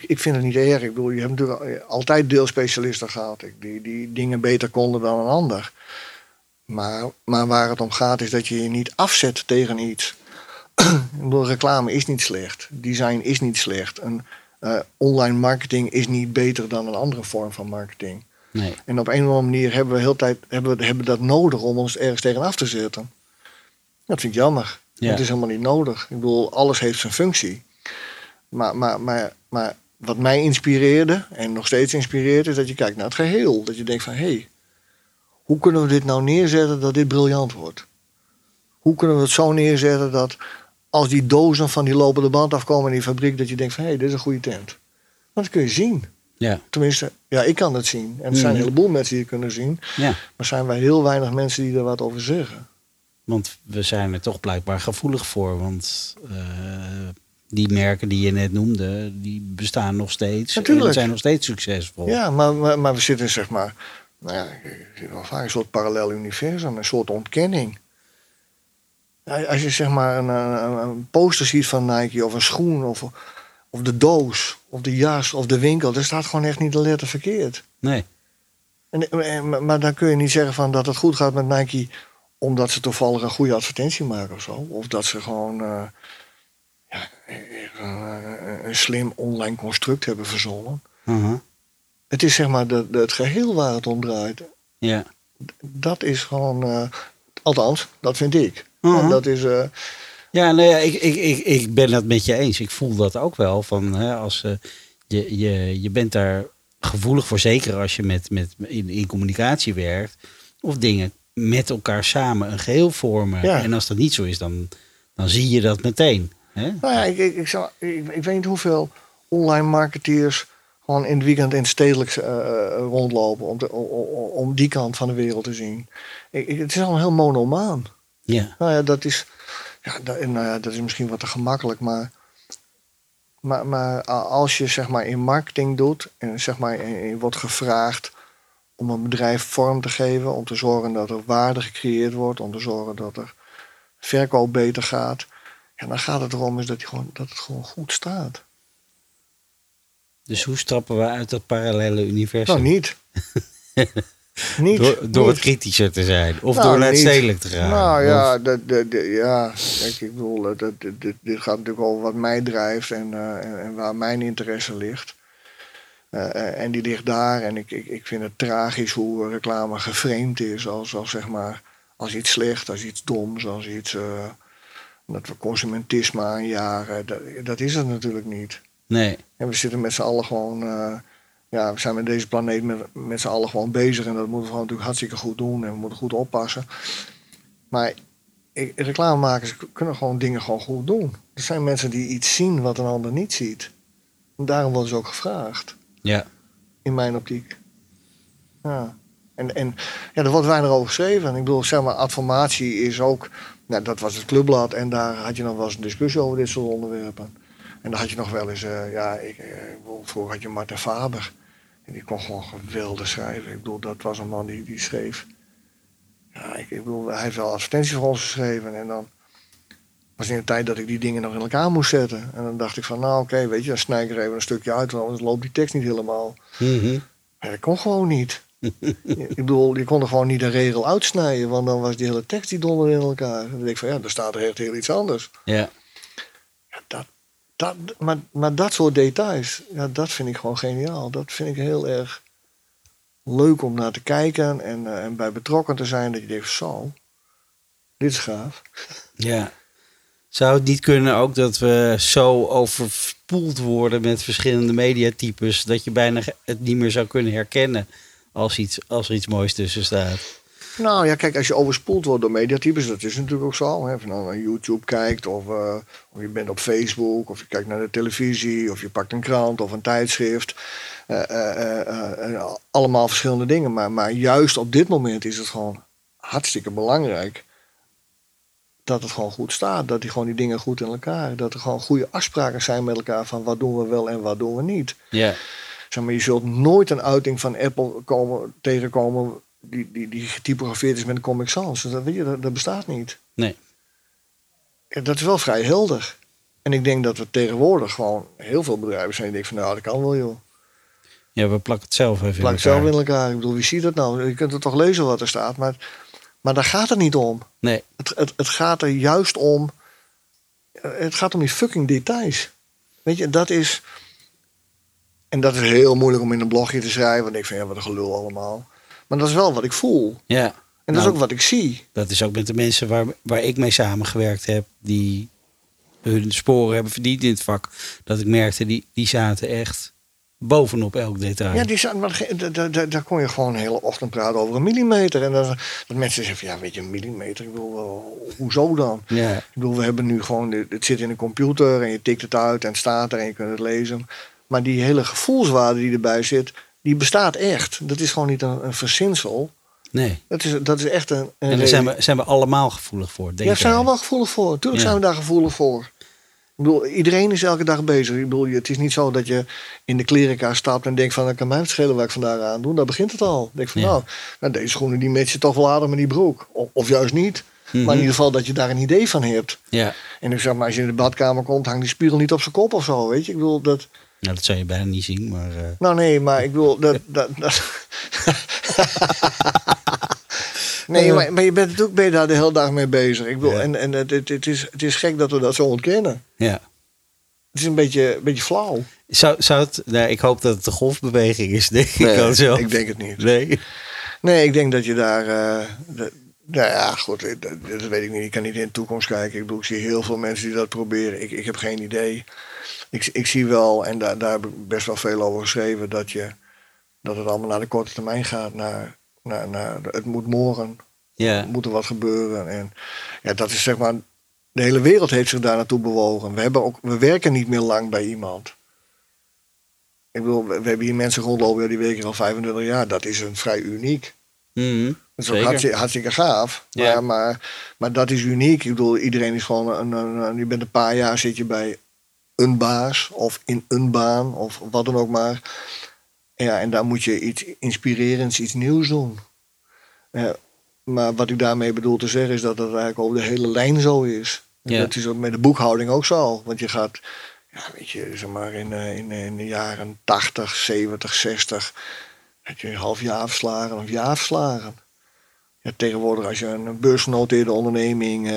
ik vind het niet erg. Ik bedoel, je hebt natuurlijk altijd deelspecialisten gehad die dingen beter konden dan een ander. Maar waar het om gaat is dat je je niet afzet tegen iets. Ik bedoel, reclame is niet slecht. Design is niet slecht. Online marketing is niet beter dan een andere vorm van marketing. Nee. En op een of andere manier hebben we hebben dat nodig om ons ergens tegen af te zetten. Dat vind ik jammer. Ja. Het is helemaal niet nodig. Ik bedoel, alles heeft zijn functie. Maar wat mij inspireerde en nog steeds inspireert is dat je kijkt naar het geheel. Dat je denkt van, hé, hoe kunnen we dit nou neerzetten dat dit briljant wordt? Hoe kunnen we het zo neerzetten dat als die dozen van die lopende band afkomen in die fabriek, dat je denkt van, hé, dit is een goede tent. Want dat kun je zien. Ja. Tenminste, ja, ik kan het zien. En er zijn een heleboel mensen die het kunnen zien. Ja. Maar zijn wij heel weinig mensen die er wat over zeggen. Want we zijn er toch blijkbaar gevoelig voor. Want die merken die je net noemde, die bestaan nog steeds. Natuurlijk. En zijn nog steeds succesvol. Ja, maar we zitten zeg maar, nou ja, ik zie wel vaak een soort parallel universum. Een soort ontkenning. Als je zeg maar een poster ziet van Nike of een schoen of de doos of de jas of de winkel, daar staat gewoon echt niet de letter verkeerd. Nee. Maar dan kun je niet zeggen van dat het goed gaat met Nike omdat ze toevallig een goede advertentie maken of zo. Of dat ze gewoon een slim online construct hebben verzonnen. Uh-huh. Het is zeg maar het geheel waar het om draait. Ja. Dat is gewoon, althans, dat vind ik. Uh-huh. En dat is... Ja, nou ja, ik ben dat met je eens. Ik voel dat ook wel. Van, hè, als, je bent daar gevoelig voor. Zeker als je in communicatie werkt. Of dingen met elkaar samen een geheel vormen. Ja. En als dat niet zo is, dan zie je dat meteen. Hè? Nou ja, ik weet niet hoeveel online marketeers gewoon in het weekend in het stedelijk rondlopen. Om die kant van de wereld te zien. Het is al een heel monomaan. Ja. Nou ja, dat is... Ja, dat is misschien wat te gemakkelijk, maar als je zeg maar in marketing doet en zeg maar je wordt gevraagd om een bedrijf vorm te geven, om te zorgen dat er waarde gecreëerd wordt, om te zorgen dat er verkoop beter gaat, ja, dan gaat het erom is dat het gewoon goed staat. Dus hoe stappen we uit dat parallele universum? Nou, niet. Niet, door het kritischer te zijn. Of nou, door naar het stedelijk te gaan. Nou ja, ik bedoel, dit gaat natuurlijk over wat mij drijft en waar mijn interesse ligt. En die ligt daar. En ik vind het tragisch hoe reclame geframed is als zeg maar, als iets slecht, als iets doms, als iets dat we consumentisme aanjagen. Dat is het natuurlijk niet. Nee. En we zitten met z'n allen gewoon... we zijn met deze planeet met z'n allen gewoon bezig. En dat moeten we gewoon natuurlijk hartstikke goed doen. En we moeten goed oppassen. Maar reclamemakers kunnen gewoon dingen gewoon goed doen. Er zijn mensen die iets zien wat een ander niet ziet. En daarom worden ze ook gevraagd. Ja. In mijn optiek. Ja. En er wordt weinig over geschreven. Ik bedoel, zeg maar, Adformatie is ook... Nou, dat was het clubblad. En daar had je nog wel eens een discussie over dit soort onderwerpen. En dan had je nog wel eens... vroeger had je Marten Faber. En die kon gewoon geweldig schrijven. Ik bedoel, dat was een man die schreef. Ja, ik bedoel, hij heeft wel advertenties voor ons geschreven. En dan was het in de tijd dat ik die dingen nog in elkaar moest zetten. En dan dacht ik van, nou oké, weet je, dan snij ik er even een stukje uit. Want anders loopt die tekst niet helemaal. Mm-hmm. Maar dat kon gewoon niet. Ik bedoel, je kon er gewoon niet de regel uitsnijden. Want dan was die hele tekst die donderde in elkaar. En dan denk ik van, ja, daar staat er echt heel iets anders. Yeah. Ja. Maar dat soort details, ja, dat vind ik gewoon geniaal. Dat vind ik heel erg leuk om naar te kijken en bij betrokken te zijn. Dat je denkt, zo, dit is gaaf. Ja. Zou het niet kunnen ook dat we zo overspoeld worden met verschillende mediatypes... dat je bijna het niet meer zou kunnen herkennen als er iets moois tussen staat? Nou ja, kijk, als je overspoeld wordt door mediatypes, dat is natuurlijk ook zo. Hè. Of je nou naar YouTube kijkt, of je bent op Facebook, of je kijkt naar de televisie, of je pakt een krant of een tijdschrift. Allemaal verschillende dingen. Maar juist op dit moment is het gewoon hartstikke belangrijk dat het gewoon goed staat. Dat die dingen goed in elkaar, dat er gewoon goede afspraken zijn met elkaar van wat doen we wel en wat doen we niet. Yeah. Zeg maar, je zult nooit een uiting van Apple tegenkomen die getypografeerd is met een Comic Sans. Dat bestaat niet. Nee. Ja, dat is wel vrij helder. En ik denk dat we tegenwoordig gewoon heel veel bedrijven zijn die denken van nou, dat kan wel joh. Ja, we plakken het zelf even in elkaar. Ik bedoel, wie ziet dat nou? Je kunt het toch lezen wat er staat, maar daar gaat het niet om. Nee. Het gaat er juist om. Het gaat om die fucking details. Weet je, dat is. En dat is heel moeilijk om in een blogje te schrijven. Want ik vind, ja, wat een gelul allemaal. Maar dat is wel wat ik voel. Ja. En dat is ook wat ik zie. Dat is ook met de mensen waar ik mee samengewerkt heb. Die hun sporen hebben verdiend in het vak. Dat ik merkte, die zaten echt bovenop elk detail. Ja, daar kon je gewoon de hele ochtend praten over een millimeter. En dat mensen zeggen, ja, weet je, een millimeter? Ik bedoel, hoezo dan? Ja. Ik bedoel, we hebben nu gewoon, het zit in een computer en je tikt het uit en het staat er en je kunt het lezen. Maar die hele gevoelswaarde die erbij zit, die bestaat echt. Dat is gewoon niet een verzinsel. Nee. Dat is echt een en daar zijn we allemaal gevoelig voor, denk ik. Ja, we zijn allemaal gevoelig voor. Tuurlijk zijn we daar gevoelig voor. Ik bedoel, iedereen is elke dag bezig. Ik bedoel, het is niet zo dat je in de klerenkaart stapt en denkt van, ik kan mij het schelen waar ik vandaag aan doe. Daar begint het al. Ik denk van, nou, deze schoenen die matchen toch wel aardig met die broek. Of juist niet. Mm-hmm. Maar in ieder geval dat je daar een idee van hebt. Ja. En ik zeg maar, als je in de badkamer komt, hangt die spiegel niet op zijn kop of zo. Weet je, ik bedoel, dat. Nou, dat zou je bijna niet zien, maar. Nou, nee, maar ik bedoel. Nee, maar je bent natuurlijk daar de hele dag mee bezig. Ik bedoel, en het is gek dat we dat zo ontkennen. Ja. Het is een beetje flauw. Zou het. Nou, ik hoop dat het de golfbeweging is, denk ik dan zelf. Ik denk het niet. Nee, ik denk dat je daar. Nou ja, goed, dat weet ik niet. Ik kan niet in de toekomst kijken. Ik bedoel, ik zie heel veel mensen die dat proberen. Ik heb geen idee. Ik zie wel, en daar heb ik best wel veel over geschreven, dat het allemaal naar de korte termijn gaat. Naar het moet morgen. Yeah. Moet er wat gebeuren. En ja, dat is zeg maar. De hele wereld heeft zich daar naartoe bewogen. We werken niet meer lang bij iemand. Ik bedoel, we hebben hier mensen rondlopen die werken al 25 jaar. Dat is een vrij uniek. Mm-hmm. Dat is ook hartstikke gaaf. Yeah. Maar dat is uniek. Ik bedoel, iedereen is gewoon. Je bent een paar jaar zit je bij een baas of in een baan of wat dan ook maar. Ja, en daar moet je iets inspirerends, iets nieuws doen. Maar wat ik daarmee bedoel te zeggen is dat dat eigenlijk over de hele lijn zo is. En dat is ook met de boekhouding ook zo. Want je gaat, ja, weet je, zeg maar in de jaren 80, 70, 60... had je halfjaarverslagen of jaarverslagen. Ja, tegenwoordig als je een beursgenoteerde onderneming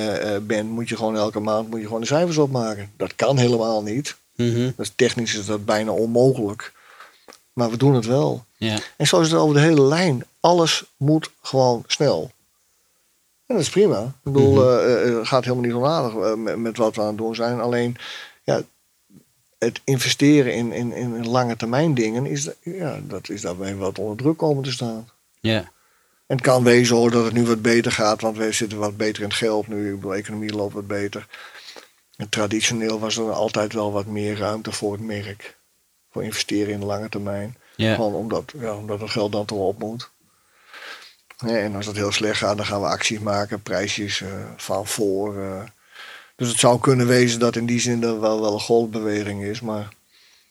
bent, moet je gewoon de cijfers opmaken. Dat kan helemaal niet. Mm-hmm. Dus technisch is dat bijna onmogelijk. Maar we doen het wel. Ja. En zo is het over de hele lijn. Alles moet gewoon snel. En dat is prima. Ik bedoel, het gaat helemaal niet onaardig met wat we aan het doen zijn. Alleen, ja, het investeren in lange termijn dingen is daarbij wat onder druk komen te staan. Ja. En het kan wezen hoor dat het nu wat beter gaat, want we zitten wat beter in het geld nu. Ik bedoel, economie loopt wat beter. En traditioneel was er altijd wel wat meer ruimte voor het merk. Voor investeren in de lange termijn. Ja. Gewoon omdat het geld dan toch op moet. Ja, en als dat heel slecht gaat, dan gaan we acties maken, prijsjes van voor. Dus het zou kunnen wezen dat in die zin er wel een golfbeweging is, maar.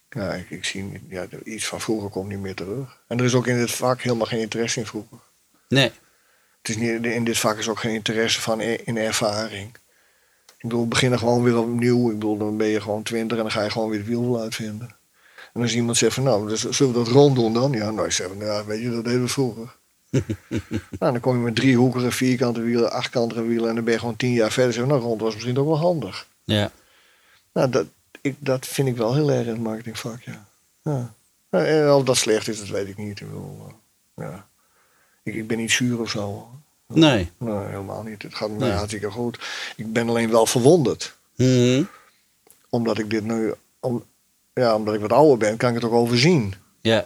Ja, ik zie iets van vroeger komt niet meer terug. En er is ook in dit vak helemaal geen interesse in vroeger. Nee. Het is niet, in dit vak is ook geen interesse in ervaring. Ik bedoel, we beginnen gewoon weer opnieuw. Ik bedoel, dan ben je gewoon 20 en dan ga je gewoon weer het wiel uitvinden. En als iemand zegt van, nou, dus zullen we dat rond doen dan? Ja, nou, zeggen, nou, weet je, dat deden we vroeger. Nou, dan kom je met driehoekige, vierkante wielen, achtkantige wielen en dan ben je gewoon 10 jaar verder. Zeggen, nou, rond was misschien ook wel handig. Ja. Nou, dat vind ik wel heel erg in het marketingvak, ja. En of dat slecht is, dat weet ik niet. Ik bedoel, ja. Ik ben niet zuur of zo. Nee. Nee, helemaal niet. Het gaat me hartstikke goed. Ik ben alleen wel verwonderd. Mm-hmm. Omdat ik dit nu, omdat ik wat ouder ben, kan ik het ook overzien. Ja.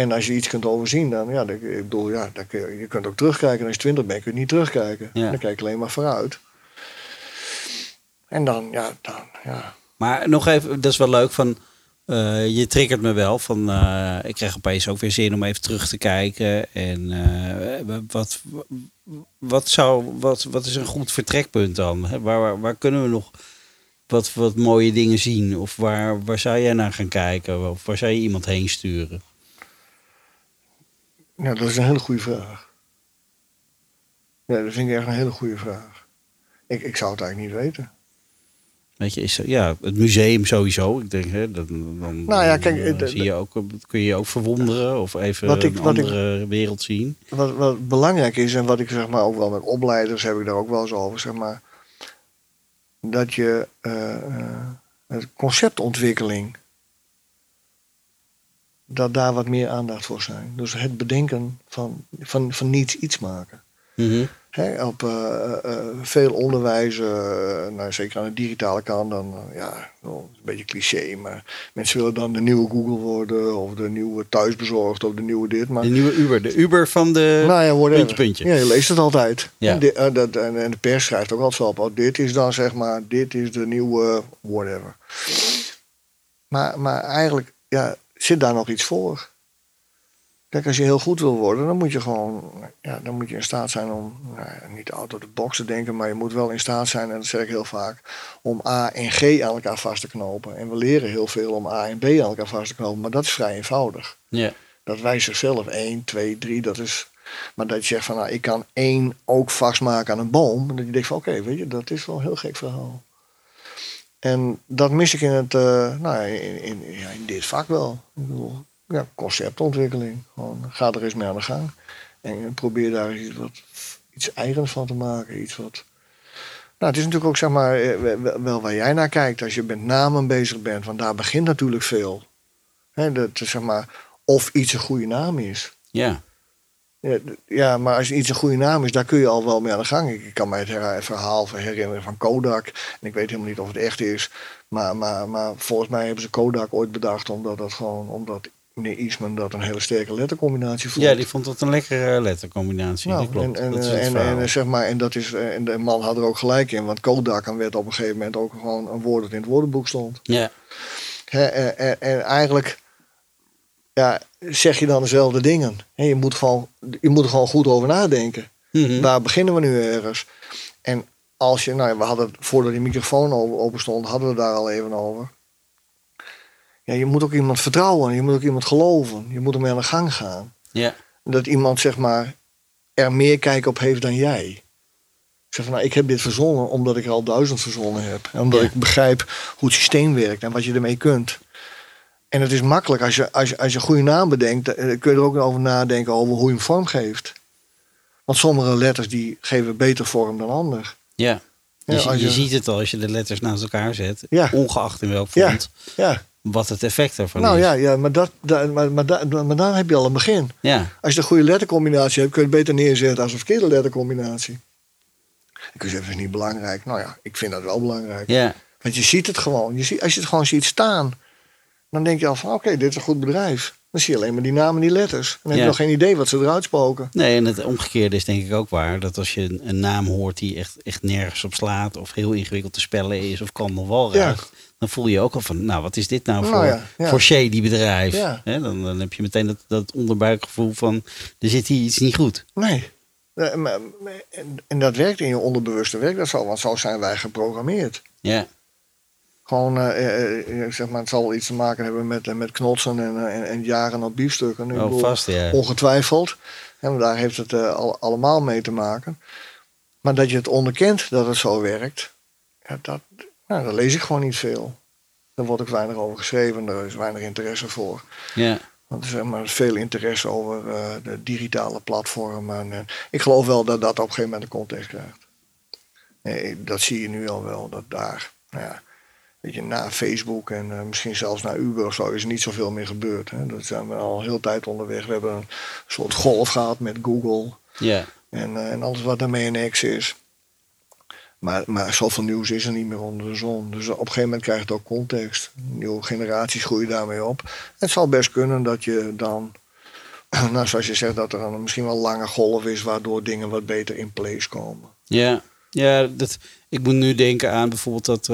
En als je iets kunt overzien, dan, ja, ik bedoel, ja, dan je kunt ook terugkijken. Als je 20 bent, kun je niet terugkijken. Ja. Dan kijk je alleen maar vooruit. En dan, ja, ja. Maar nog even, dat is wel leuk van... je triggert me wel van... ik kreeg opeens ook weer zin om even terug te kijken. En wat is een goed vertrekpunt dan? Waar kunnen we nog wat mooie dingen zien? Of waar zou jij naar gaan kijken? Of waar zou je iemand heen sturen? Nou, dat is een hele goede vraag. Ja, dat vind ik echt een hele goede vraag. Ik zou het eigenlijk niet weten. Weet je, het museum sowieso. Ik denk, hè, dan nou ja, kijk, zie je ook, kun je je ook verwonderen of even een andere wereld zien. Wat belangrijk is, en wat ik zeg maar ook wel met opleiders heb ik daar ook wel eens over, zeg maar, dat je conceptontwikkeling, dat daar wat meer aandacht voor zijn. Dus het bedenken van niets iets maken. Mm-hmm. He, op veel onderwijs, nou, zeker aan de digitale kant, dan ja, een beetje cliché, maar mensen willen dan de nieuwe Google worden, of de nieuwe Thuisbezorgd, of de nieuwe dit. Maar, de nieuwe Uber, van de puntje. Ja, je leest het altijd. Ja. En de pers schrijft ook altijd wel op, dit is dan zeg maar, dit is de nieuwe whatever. Maar eigenlijk, ja, zit daar nog iets voor? Kijk, als je heel goed wil worden, dan moet je gewoon... Ja, dan moet je in staat zijn om... Nou ja, niet out of the box te denken, maar je moet wel in staat zijn... en dat zeg ik heel vaak... om A en G aan elkaar vast te knopen. En we leren heel veel om A en B aan elkaar vast te knopen. Maar dat is vrij eenvoudig. Yeah. Dat wijst zichzelf. 1, 2, 3, dat is... Maar dat je zegt van, nou, ik kan 1 ook vastmaken aan een boom. En dat je denkt van, oké, weet je, dat is wel een heel gek verhaal. En dat mis ik in het... in dit vak wel. Ik bedoel... Ja, conceptontwikkeling. Gewoon, ga er eens mee aan de gang. En probeer daar iets eigens van te maken. Iets wat... Nou, het is natuurlijk ook, zeg maar, wel waar jij naar kijkt. Als je met namen bezig bent, want daar begint natuurlijk veel. Hè, dat, zeg maar, of iets een goede naam is. Ja. Ja, maar als iets een goede naam is, daar kun je al wel mee aan de gang. Ik kan mij het verhaal herinneren van Kodak. En ik weet helemaal niet of het echt is. Maar volgens mij hebben ze Kodak ooit bedacht omdat dat gewoon... Meneer Eastman dat een hele sterke lettercombinatie vond. Ja, die vond dat een lekkere lettercombinatie. Nou, dat klopt. En de man had er ook gelijk in, want Kodak werd op een gegeven moment ook gewoon een woord dat in het woordenboek stond. Ja. En eigenlijk, ja, zeg je dan dezelfde dingen. He, je moet er gewoon goed over nadenken. Mm-hmm. Waar beginnen we nu ergens? En als je, nou, we hadden voordat die microfoon open stond, hadden we daar al even over. Ja, je moet ook iemand vertrouwen, je moet ook iemand geloven. Je moet ermee aan de gang gaan. Ja. Dat iemand, zeg maar, er meer kijk op heeft dan jij. Zeg van, nou, ik heb dit verzonnen omdat ik er al 1000 verzonnen heb. En omdat ik begrijp hoe het systeem werkt en wat je ermee kunt. En het is makkelijk. Als je een goede naam bedenkt, kun je er ook over nadenken over hoe je hem vorm geeft. Want sommige letters die geven beter vorm dan ander. Ja, dus ja, je ziet het al als je de letters naast elkaar zet. Ja. Ongeacht in welk font. Ja. Wat het effect ervan is. Nou ja, maar daar heb je al een begin. Ja. Als je een goede lettercombinatie hebt, kun je het beter neerzetten als een verkeerde lettercombinatie. Ik zeg, dat is niet belangrijk. Nou ja, ik vind dat wel belangrijk. Ja. Want je ziet het gewoon. Als je het gewoon ziet staan, dan denk je al van, oké, dit is een goed bedrijf. Dan zie je alleen maar die namen en die letters. Dan heb je nog geen idee wat ze eruit spoken. Nee, en het omgekeerde is denk ik ook waar. Dat als je een naam hoort die echt nergens op slaat... of heel ingewikkeld te spellen is of kan nog wel raakt... dan voel je ook al van, nou, wat is dit nou voor shady bedrijf? Ja. He, dan heb je meteen dat onderbuikgevoel van, er zit hier iets niet goed. Nee. En dat werkt in je onderbewuste werk. Dat zal, want zo zijn wij geprogrammeerd. Ja. Gewoon, zeg maar, het zal iets te maken hebben met knotsen en jaren op biefstukken. Nu, vast, ja. Ongetwijfeld. En daar heeft het allemaal mee te maken. Maar dat je het onderkent dat het zo werkt, ja, dat... Nou, daar lees ik gewoon niet veel. Daar wordt ook weinig over geschreven. Er is weinig interesse voor. Yeah. Want er is, zeg maar, veel interesse over de digitale platformen. En ik geloof wel dat dat op een gegeven moment een context krijgt. Nee, dat zie je nu al wel. Dat daar, nou ja, weet je, na Facebook en misschien zelfs na Uber of zo... is er niet zoveel meer gebeurd. Hè? Dat zijn we al heel tijd onderweg. We hebben een soort golf gehad met Google. Yeah. En alles wat daarmee een X is. Maar zoveel nieuws is er niet meer onder de zon. Dus op een gegeven moment krijgt het ook context. Nieuwe generaties groeien daarmee op. Het zal best kunnen dat je dan nou, zoals je zegt, dat er dan misschien wel een lange golf is waardoor dingen wat beter in place komen. Ja, ja, dat, ik moet nu denken aan bijvoorbeeld dat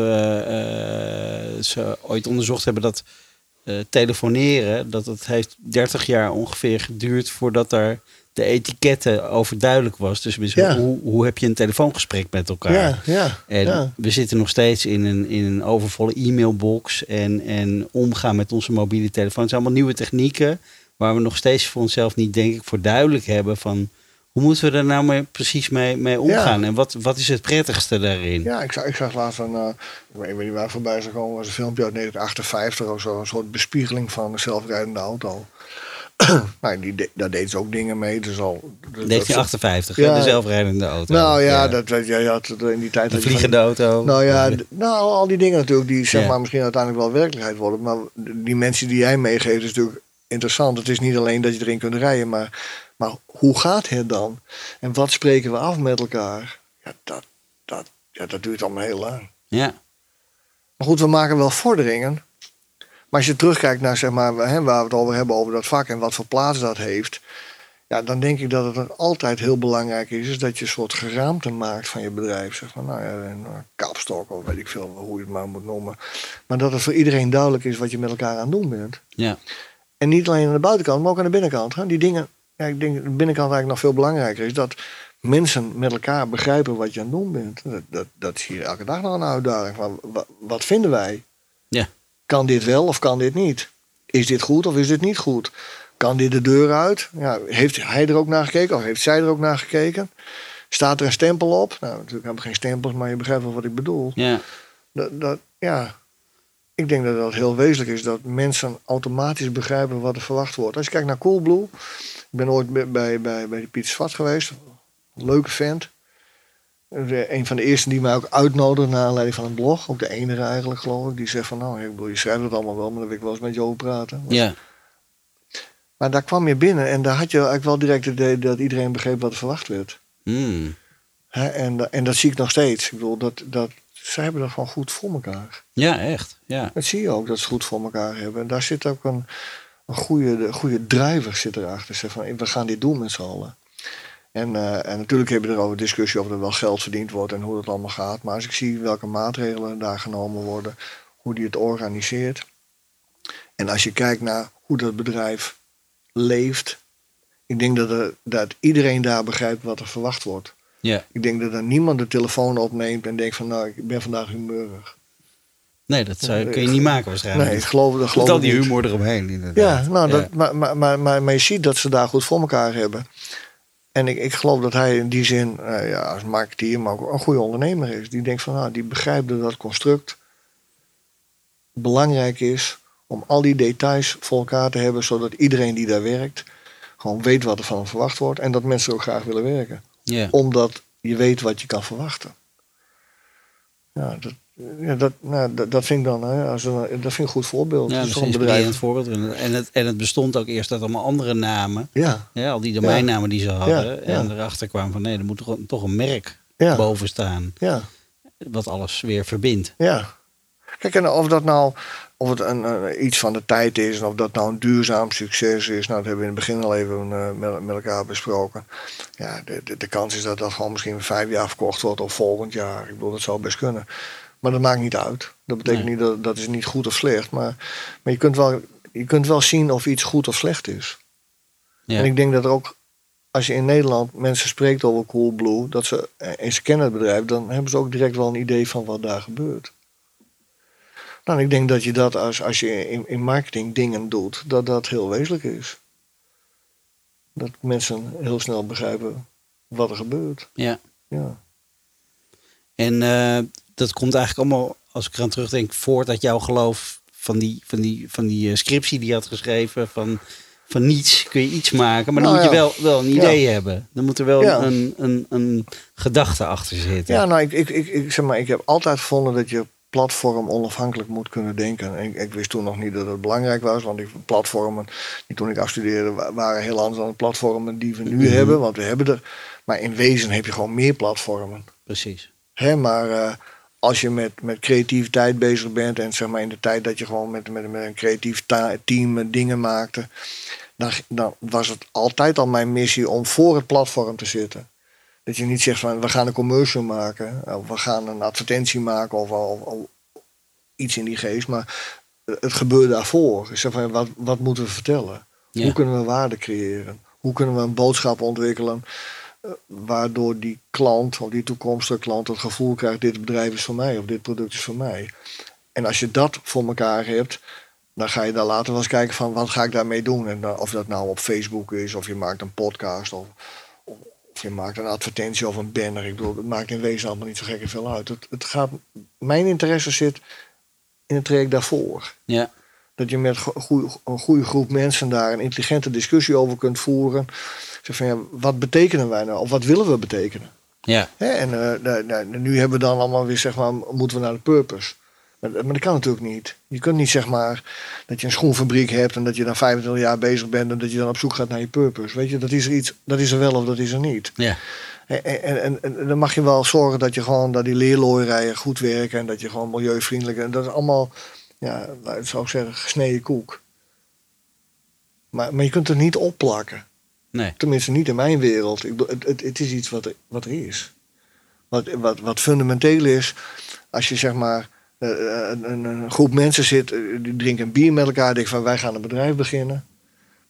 ze ooit onderzocht hebben dat telefoneren, dat het heeft 30 jaar ongeveer geduurd voordat daar de etiketten over duidelijk was. Dus ja, hoe heb je een telefoongesprek met elkaar? Ja, ja, en ja, we zitten nog steeds in een overvolle e-mailbox en omgaan met onze mobiele telefoon. Het zijn allemaal nieuwe technieken waar we nog steeds voor onszelf niet, denk ik, voor duidelijk hebben van hoe moeten we daar nou mee omgaan? Ja. En wat is het prettigste daarin? Ja, ik zag laatst ik weet niet waar voorbij is gekomen, was een filmpje uit 1958 of zo, een soort bespiegeling van een zelfrijdende auto. Nou, daar deed ze ook dingen mee. Dus 1958, ja, de zelfrijdende auto. Nou ja, ja, dat weet je, in die tijd. De vliegende auto. Nou ja, al die dingen natuurlijk die zeg maar misschien uiteindelijk wel werkelijkheid worden. Maar die mensen die jij meegeeft is natuurlijk interessant. Het is niet alleen dat je erin kunt rijden, maar hoe gaat het dan? En wat spreken we af met elkaar? Ja, dat duurt allemaal heel lang. Ja. Maar goed, we maken wel vorderingen. Maar als je terugkijkt naar zeg maar, waar we het over hebben, over dat vak en wat voor plaats dat heeft. Ja, dan denk ik dat het altijd heel belangrijk is dat je een soort geraamte maakt van je bedrijf. Zeg maar, nou ja, een kapstok of weet ik veel hoe je het maar moet noemen. Maar dat het voor iedereen duidelijk is wat je met elkaar aan het doen bent. Ja. En niet alleen aan de buitenkant, maar ook aan de binnenkant. Hè? Die dingen, ja, ik denk dat de binnenkant eigenlijk nog veel belangrijker is. Dat mensen met elkaar begrijpen wat je aan het doen bent. Dat is hier elke dag nog een uitdaging. Maar wat vinden wij? Ja. Kan dit wel of kan dit niet? Is dit goed of is dit niet goed? Kan dit de deur uit? Ja, heeft hij er ook naar gekeken of heeft zij er ook naar gekeken? Staat er een stempel op? Nou, natuurlijk hebben we geen stempels, maar je begrijpt wel wat ik bedoel. Ja. Ja. Ik denk dat heel wezenlijk is dat mensen automatisch begrijpen wat er verwacht wordt. Als je kijkt naar Coolblue. Ik ben ooit bij Piet Svat geweest. Leuke vent. Een van de eerste die mij ook uitnodigde naar aanleiding van een blog. Ook de enige eigenlijk, geloof ik. Die zegt van, nou, ik bedoel, je schrijft het allemaal wel, maar dan wil ik wel eens met jou praten. Ja. Maar daar kwam je binnen en daar had je eigenlijk wel direct het idee dat iedereen begreep wat er verwacht werd. Mm. En dat zie ik nog steeds. Ik bedoel, zij hebben dat gewoon goed voor elkaar. Ja, echt. Ja. Dat zie je ook, dat ze goed voor elkaar hebben. En daar zit ook een goede drijver zit erachter. Zeg van, we gaan dit doen met z'n allen. En natuurlijk hebben we erover discussie of er wel geld verdiend wordt en hoe dat allemaal gaat. Maar als ik zie welke maatregelen daar genomen worden, hoe die het organiseert. En als je kijkt naar hoe dat bedrijf leeft. Ik denk dat iedereen daar begrijpt wat er verwacht wordt. Ja. Ik denk dat er niemand de telefoon opneemt en denkt van, nou, ik ben vandaag humeurig. Nee, dat kun je niet maken waarschijnlijk. Nee, dat geloof ik niet. Die humor eromheen inderdaad. Ja, nou, ja. Maar je ziet dat ze daar goed voor elkaar hebben. En ik geloof dat hij in die zin, als marketeer, maar ook een goede ondernemer is. Die denkt van, nou, die begrijpt dat dat construct belangrijk is om al die details voor elkaar te hebben, zodat iedereen die daar werkt gewoon weet wat er van hem verwacht wordt. En dat mensen ook graag willen werken. Yeah. Omdat je weet wat je kan verwachten. Ja, dat vind ik dan, dat vind ik een goed voorbeeld. Ja, dat is een bedrijf. Voorbeeld. En het bestond ook eerst uit allemaal andere namen. Ja. Ja, al die domeinnamen die ze hadden. Ja. En erachter kwamen van, nee, er moet toch een merk boven staan. Ja. Wat alles weer verbindt. Ja. Kijk, en of het iets van de tijd is, en of dat nou een duurzaam succes is, nou, dat hebben we in het begin al even met elkaar besproken. Ja, de kans is dat dat gewoon misschien 5 jaar verkocht wordt of volgend jaar. Ik bedoel, dat zou best kunnen. Maar dat maakt niet uit. Dat betekent niet dat is niet goed of slecht. Maar je kunt wel zien of iets goed of slecht is. Ja. En ik denk dat er ook, als je in Nederland mensen spreekt over Coolblue, dat ze eens kennen het bedrijf, dan hebben ze ook direct wel een idee van wat daar gebeurt. Nou, ik denk dat je dat als je in marketing dingen doet, dat heel wezenlijk is. Dat mensen heel snel begrijpen wat er gebeurt. Ja. Ja. En dat komt eigenlijk allemaal, als ik eraan terugdenk, voort uit jouw geloof van die scriptie die je had geschreven. Van niets kun je iets maken, maar dan moet je wel een idee hebben. Dan moet er wel een gedachte achter zitten. Ja, nou, ik zeg maar, ik heb altijd gevonden dat je platform onafhankelijk moet kunnen denken. En ik wist toen nog niet dat het belangrijk was, want die platformen die toen ik afstudeerde waren heel anders dan de platformen die we nu hebben, want we hebben er. Maar in wezen heb je gewoon meer platformen. Precies. Hè, maar als je met creativiteit bezig bent en zeg maar in de tijd dat je gewoon met een creatief team dingen maakte, dan was het altijd al mijn missie om voor het platform te zitten. Dat je niet zegt van we gaan een commercial maken, of we gaan een advertentie maken of iets in die geest. Maar het gebeurt daarvoor. Ik zeg van wat moeten we vertellen? Ja. Hoe kunnen we waarde creëren? Hoe kunnen we een boodschap ontwikkelen waardoor die klant of die toekomstige klant het gevoel krijgt dit bedrijf is voor mij of dit product is voor mij. En als je dat voor elkaar hebt, dan ga je daar later wel eens kijken van wat ga ik daarmee doen. En of dat nou op Facebook is, of je maakt een podcast, of je maakt een advertentie of een banner. Ik bedoel, het maakt in wezen allemaal niet zo gek en veel uit. Mijn interesse zit in het traject daarvoor. Ja. Dat je met een goede groep mensen daar een intelligente discussie over kunt voeren. Zeg van, ja, wat betekenen wij nou? Of wat willen we betekenen? Ja. Hè? En nu hebben we dan allemaal weer, zeg maar, moeten we naar de purpose. Maar dat kan natuurlijk niet. Je kunt niet, zeg maar, dat je een schoenfabriek hebt en dat je dan 25 jaar bezig bent en dat je dan op zoek gaat naar je purpose. Weet je, dat is er iets, dat is er wel of dat is er niet. Ja. En dan mag je wel zorgen dat je gewoon dat die leerlooierijen goed werken en dat je gewoon milieuvriendelijk en dat is allemaal, ja, zou ik zeggen, gesneden koek. Maar je kunt het niet opplakken. Nee. Tenminste, niet in mijn wereld. Het is iets wat er is. Wat fundamenteel is, als je, zeg maar, een groep mensen zit, die drinken een bier met elkaar, denken van wij gaan een bedrijf beginnen.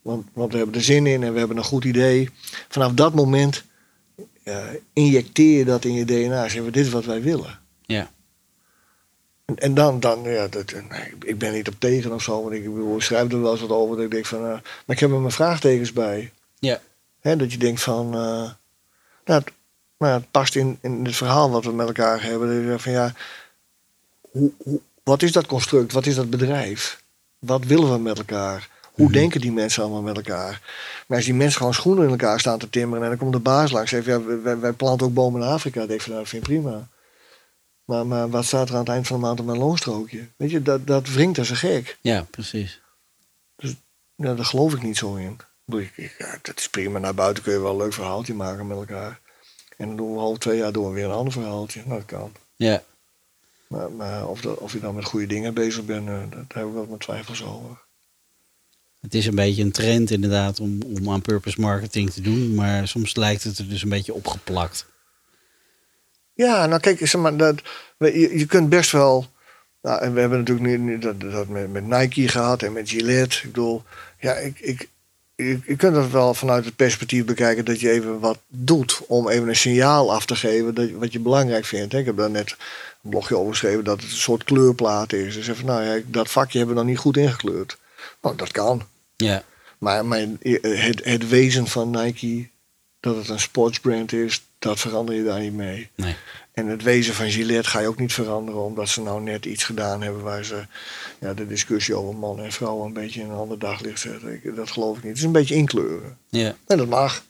Want we hebben er zin in en we hebben een goed idee. Vanaf dat moment injecteer je dat in je DNA. Zeggen we, dit is wat wij willen. Ja. En dan ja, ik ben niet op tegen of zo, want ik schrijf er wel eens wat over. Dat ik denk van, maar ik heb er mijn vraagtekens bij. Ja. Hè, dat je denkt van, het past in het verhaal wat we met elkaar hebben. Dat je denkt van ja. Wat is dat construct? Wat is dat bedrijf? Wat willen we met elkaar? Hoe denken die mensen allemaal met elkaar? Maar als die mensen gewoon schoenen in elkaar staan te timmeren en dan komt de baas langs en zegt, ja, wij planten ook bomen in Afrika. Dan denk ik van, dat vind ik prima. Maar wat staat er aan het eind van de maand op mijn loonstrookje? Weet je, dat wringt als een gek. Ja, precies. Dus ja, daar geloof ik niet zo in. Ja, dat is prima, naar buiten kun je wel een leuk verhaaltje maken met elkaar. En dan doen we half 2 jaar door weer een ander verhaaltje. Nou, dat kan. Ja. Maar of je dan met goede dingen bezig bent, daar heb ik wel mijn twijfels over. Het is een beetje een trend inderdaad om aan purpose marketing te doen. Maar soms lijkt het er dus een beetje opgeplakt. Ja, nou kijk, zeg maar, je kunt best wel... Nou, en we hebben natuurlijk nu dat met Nike gehad en met Gillette. Ik bedoel, ja, je kunt dat wel vanuit het perspectief bekijken dat je even wat doet om even een signaal af te geven wat je belangrijk vindt. Ik heb daar net een blogje over geschreven dat het een soort kleurplaat is. Dus even, nou ja, dat vakje hebben we dan niet goed ingekleurd. Nou, dat kan. Ja. Maar het wezen van Nike, dat het een sportsbrand is, dat verander je daar niet mee. Nee. En het wezen van Gillette ga je ook niet veranderen, omdat ze nou net iets gedaan hebben waar ze de discussie over man en vrouw een beetje in een ander daglicht zetten. Dat geloof ik niet. Het is een beetje inkleuren. Yeah. En dat mag.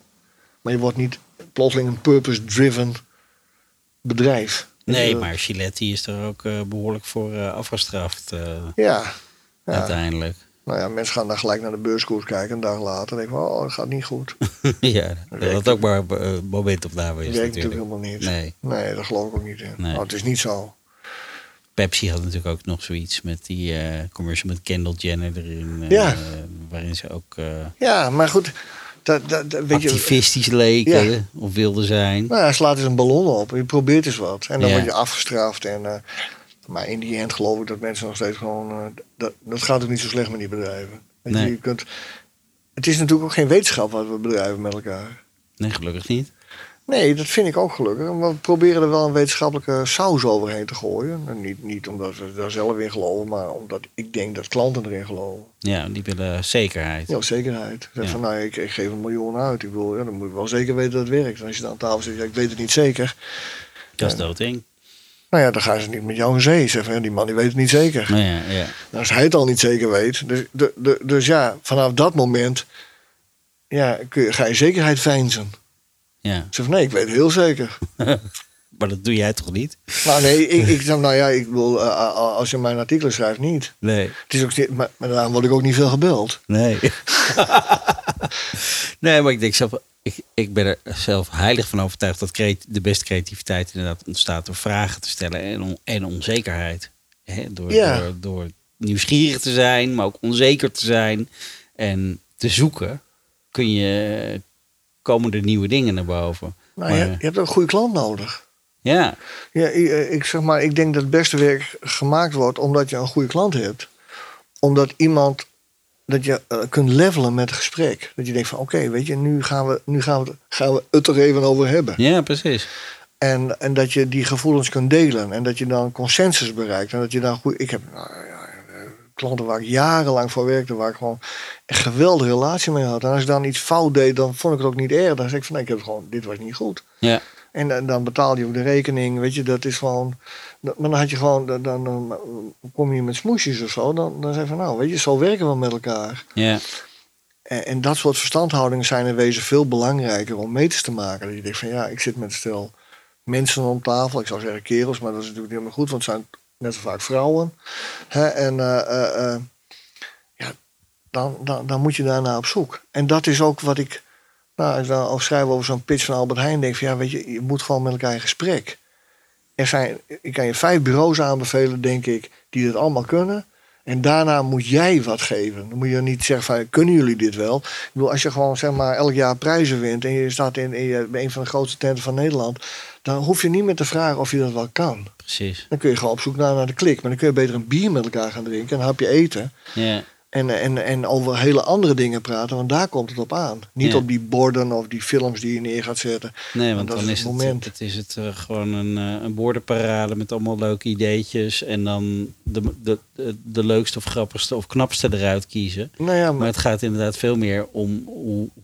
Maar je wordt niet plotseling een purpose-driven bedrijf. Nee, maar Gillette is er ook behoorlijk voor afgestraft. Ja. Uiteindelijk. Nou ja, mensen gaan dan gelijk naar de beurskoers kijken een dag later. En denken van, dat gaat niet goed. Ja, dat ook maar momentopname is. Dat werkt natuurlijk helemaal niet. Nee, dat geloof ik ook niet in. Nee. Nou, het is niet zo. Pepsi had natuurlijk ook nog zoiets met die commercial met Kendall Jenner erin. Waarin ze ook... ja, maar goed... activistisch leken of wilden zijn. Nou, hij slaat eens een ballon op. Je probeert eens wat. En dan word je afgestraft en... maar in die end geloof ik dat mensen nog steeds gewoon... dat gaat ook niet zo slecht met die bedrijven. Nee. Het is natuurlijk ook geen wetenschap wat we bedrijven met elkaar. Nee, gelukkig niet. Nee, dat vind ik ook gelukkig. Maar we proberen er wel een wetenschappelijke saus overheen te gooien. En niet omdat we daar zelf in geloven, maar omdat ik denk dat klanten erin geloven. Ja, die willen zekerheid. Ja, zekerheid. Zeg van, nou, ik geef $1 miljoen uit. Ik bedoel, dan moet je wel zeker weten dat het werkt. En als je dan aan tafel zit, ik weet het niet zeker. Dat is doodeng. Nou ja, dan gaan ze niet met jou in zee. Zeggen van, die man die weet het niet zeker. Nou ja, ja. Nou, als hij het al niet zeker weet. Dus ja, vanaf dat moment ga je zekerheid veinzen. Ja. Zeg van, nee, ik weet het heel zeker. Maar dat doe jij toch niet? Nou nee, ik bedoel, als je mijn artikelen schrijft, niet. Nee. Het is ook, maar daarom word ik ook niet veel gebeld. Nee. Nee, maar ik denk zelf... Ik ben er zelf heilig van overtuigd dat de beste creativiteit inderdaad ontstaat door vragen te stellen en onzekerheid. Door nieuwsgierig te zijn, maar ook onzeker te zijn. En te zoeken, kun je, komen er nieuwe dingen naar boven. Nou, maar, je hebt ook een goede klant nodig. Ja. Ja, ik denk dat het beste werk gemaakt wordt omdat je een goede klant hebt. Omdat iemand, dat je kunt levelen met het gesprek. Dat je denkt van oké, weet je, nu gaan we het er even over hebben. Ja, precies. En dat je die gevoelens kunt delen. En dat je dan consensus bereikt. En dat je dan goed... Ik heb klanten waar ik jarenlang voor werkte, waar ik gewoon een geweldige relatie mee had. En als ik dan iets fout deed, dan vond ik het ook niet erg. Dan zei ik van nee, ik heb gewoon, dit was niet goed. Ja. En dan betaal je ook de rekening. Weet je, dat is gewoon... Maar dan had je gewoon... Dan kom je met smoesjes of zo. Dan zei van nou, weet je, zo werken we met elkaar. Ja. En dat soort verstandhoudingen zijn in wezen veel belangrijker om meters te maken. Dat je denkt van ja, ik zit met stel mensen om tafel. Ik zou zeggen kerels, maar dat is natuurlijk niet helemaal goed, want het zijn net zo vaak vrouwen. Hè? Dan moet je daarna op zoek. En dat is ook wat ik... Nou, als ik dan schrijf over zo'n pitch van Albert Heijn, denk van ja, weet je, je moet gewoon met elkaar in gesprek. Ik kan je 5 bureaus aanbevelen, denk ik, die dat allemaal kunnen. En daarna moet jij wat geven. Dan moet je niet zeggen van, kunnen jullie dit wel? Ik bedoel, als je gewoon zeg maar elk jaar prijzen wint en je staat in een van de grootste tenten van Nederland, dan hoef je niet meer te vragen of je dat wel kan. Precies. Dan kun je gewoon op zoek naar de klik. Maar dan kun je beter een bier met elkaar gaan drinken en een hapje eten. Ja. En over hele andere dingen praten, want daar komt het op aan. Niet op die borden of die films die je neer gaat zetten. Nee, want dat dan is het gewoon een bordenparade met allemaal leuke ideetjes. En dan de leukste of grappigste of knapste eruit kiezen. Nou ja, maar het gaat inderdaad veel meer om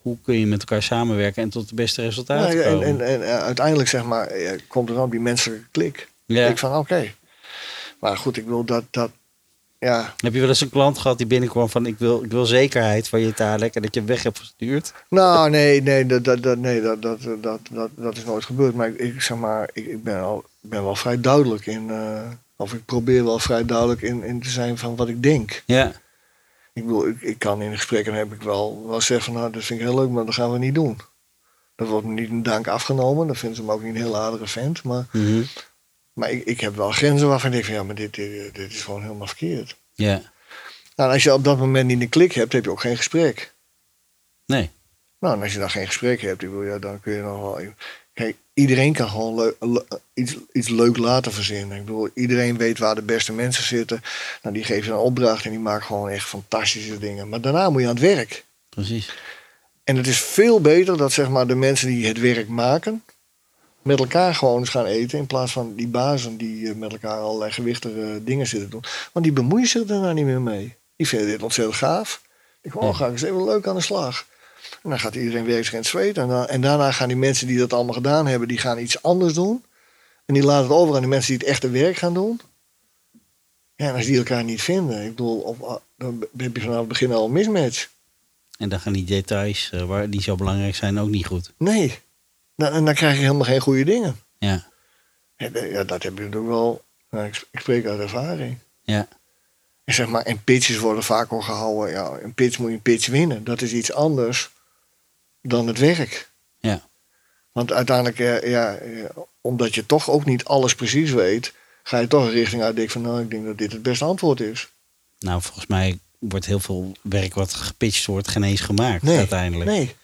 hoe kun je met elkaar samenwerken en tot de beste resultaten komen. En uiteindelijk zeg maar, komt er dan die menselijke klik. Ja. Ik van oké. Maar goed, ik bedoel dat ja. Heb je wel eens een klant gehad die binnenkwam van ik wil zekerheid van je Tadek en dat je weg hebt gestuurd? Nou, dat is nooit gebeurd. Maar ik ben wel vrij duidelijk in, of ik probeer wel vrij duidelijk in te zijn van wat ik denk. Ja. Ik bedoel, ik kan in gesprekken heb ik wel zeggen van nou, dat vind ik heel leuk, maar dat gaan we niet doen. Dat wordt me niet een dank afgenomen. Dat vinden ze me ook niet een heel aardige vent, maar... Mm-hmm. Maar ik heb wel grenzen waarvan ik denk van ja, maar dit is gewoon helemaal verkeerd. Ja. Nou, als je op dat moment niet een klik hebt, heb je ook geen gesprek. Nee. Nou, en als je dan geen gesprek hebt, dan kun je nog wel... Kijk, iedereen kan gewoon iets leuk laten verzinnen. Ik bedoel, iedereen weet waar de beste mensen zitten. Nou, die geven je een opdracht en die maken gewoon echt fantastische dingen. Maar daarna moet je aan het werk. Precies. En het is veel beter dat zeg maar de mensen die het werk maken met elkaar gewoon eens gaan eten, in plaats van die bazen die met elkaar allerlei gewichtige dingen zitten doen. Want die bemoeien zich er nou niet meer mee. Die vinden dit ontzettend gaaf. Ik ga eens even leuk aan de slag. En dan gaat iedereen werkt zich in het zweet. En daarna gaan die mensen die dat allemaal gedaan hebben, die gaan iets anders doen. En die laten het over aan de mensen die het echte werk gaan doen. Ja, en als die elkaar niet vinden, ik bedoel, dan heb je vanaf het begin al een mismatch. En dan gaan die details, die zo belangrijk zijn, ook niet goed. Nee. En dan krijg je helemaal geen goede dingen. Ja. Ja, dat heb je natuurlijk wel... Nou, ik spreek uit ervaring. Ja. En, zeg maar, en pitches worden vaak al gehouden. Ja, een pitch moet je een pitch winnen. Dat is iets anders dan het werk. Ja. Want uiteindelijk, ja, omdat je toch ook niet alles precies weet, ga je toch een richting uit denken van nou, ik denk dat dit het beste antwoord is. Nou, volgens mij wordt heel veel werk wat gepitcht wordt geen eens gemaakt uiteindelijk. Nee.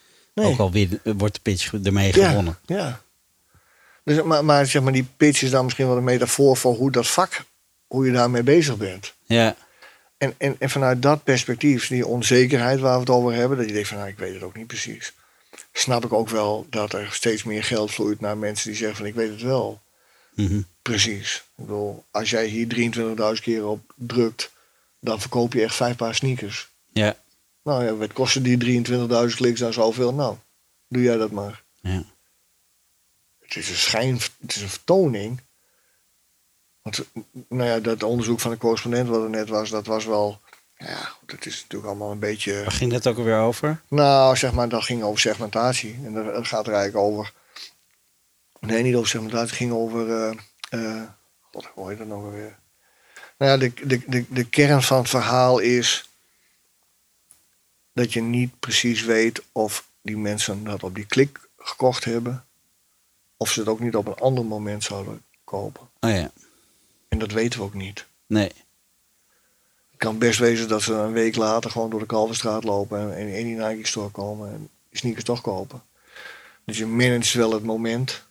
Ook al wordt de pitch ermee gewonnen. Ja. Dus, maar zeg maar, die pitch is dan misschien wel een metafoor voor hoe dat vak, hoe je daarmee bezig bent. Ja. En vanuit dat perspectief, die onzekerheid waar we het over hebben, dat je denkt van nou, ik weet het ook niet precies. Snap ik ook wel dat er steeds meer geld vloeit naar mensen die zeggen van ik weet het wel. Mm-hmm. Precies. Ik bedoel, als jij hier 23.000 keer op drukt, dan verkoop je echt 5 paar sneakers. Ja. Nou ja, wat kosten die 23.000 kliks dan zoveel? Nou, doe jij dat maar. Ja. Het is een vertoning. Want nou ja, dat onderzoek van de correspondent wat er net was, dat was wel... Ja, dat is natuurlijk allemaal een beetje... Waar ging dat ook alweer over? Nou, zeg maar, dat ging over segmentatie. En dat gaat er eigenlijk over... Nee, niet over segmentatie, het ging over... God, hoe heet dat nog alweer? Nou ja, de kern van het verhaal is dat je niet precies weet of die mensen dat op die klik gekocht hebben, of ze het ook niet op een ander moment zouden kopen. Oh ja. En dat weten we ook niet. Nee. kan best wezen dat ze een week later gewoon door de Kalverstraat lopen en in die Nike store komen en sneakers toch kopen. Dus je managt wel het moment.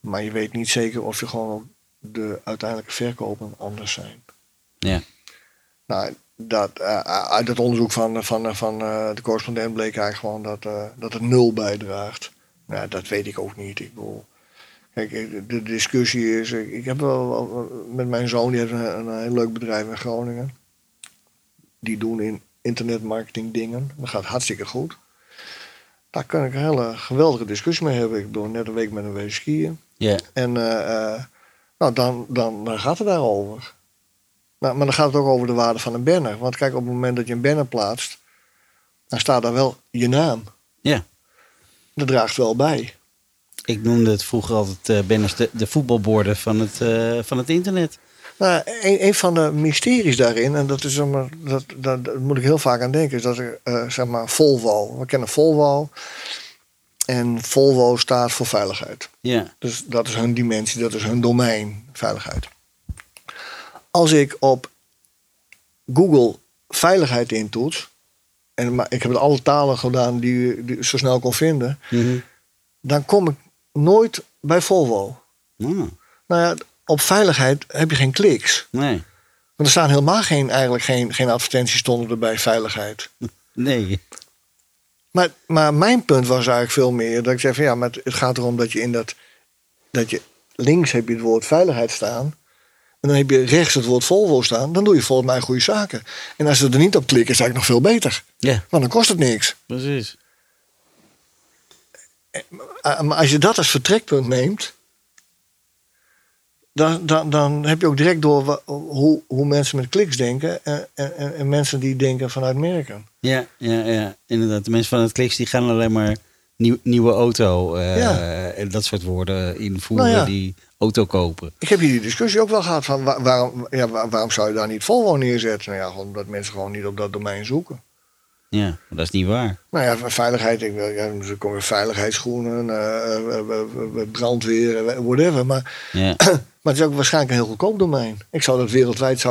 Maar je weet niet zeker of je gewoon de uiteindelijke verkopen anders zijn. Ja. Nou, uit het onderzoek van de correspondent bleek eigenlijk gewoon dat het nul bijdraagt. Nou, dat weet ik ook niet. Ik bedoel, kijk, de discussie is... Ik heb wel met mijn zoon, die heeft een heel leuk bedrijf in Groningen. Die doen in internetmarketing dingen. Dat gaat hartstikke goed. Daar kan ik een hele geweldige discussie mee hebben. Ik bedoel, net een week met hem wezen skiën. Yeah. En dan gaat het daarover. Nou, maar dan gaat het ook over de waarde van een banner. Want kijk, op het moment dat je een banner plaatst, dan staat daar wel je naam. Ja. Yeah. Dat draagt wel bij. Ik noemde het vroeger altijd banners de voetbalborden van het internet. Nou, een van de mysteries daarin, en dat is dat moet ik heel vaak aan denken, is dat er zeg maar Volvo. We kennen Volvo. En Volvo staat voor veiligheid. Ja. Dus dat is hun dimensie, dat is hun domein, veiligheid. Als ik op Google veiligheid intoets, maar ik heb het alle talen gedaan die ik zo snel kon vinden, mm-hmm, dan kom ik nooit bij Volvo. Mm. Nou ja, op veiligheid heb je geen kliks. Nee. Want er staan helemaal geen advertenties stonden er bij veiligheid. Nee. Maar mijn punt was eigenlijk veel meer dat ik zei van ja, maar het gaat erom dat je dat je links heb je het woord veiligheid staan. En dan heb je rechts het woord Volvo staan. Dan doe je volgens mij goede zaken. En als ze er niet op klikken, is het eigenlijk nog veel beter. Yeah. Want dan kost het niks. Precies. Maar als je dat als vertrekpunt neemt, dan heb je ook direct door hoe mensen met kliks denken en mensen die denken vanuit merken. Ja, inderdaad. De mensen vanuit kliks die gaan alleen maar nieuwe auto en dat soort woorden invoeren die auto kopen. Ik heb hier die discussie ook wel gehad van waarom zou je daar niet Volvo neerzetten? Nou ja, omdat mensen gewoon niet op dat domein zoeken. Ja, maar dat is niet waar. Nou ja, veiligheid. Er komen veiligheidsschoenen, brandweer, whatever. Maar het is ook waarschijnlijk een heel goedkoop domein. Ik zou dat wereldwijd,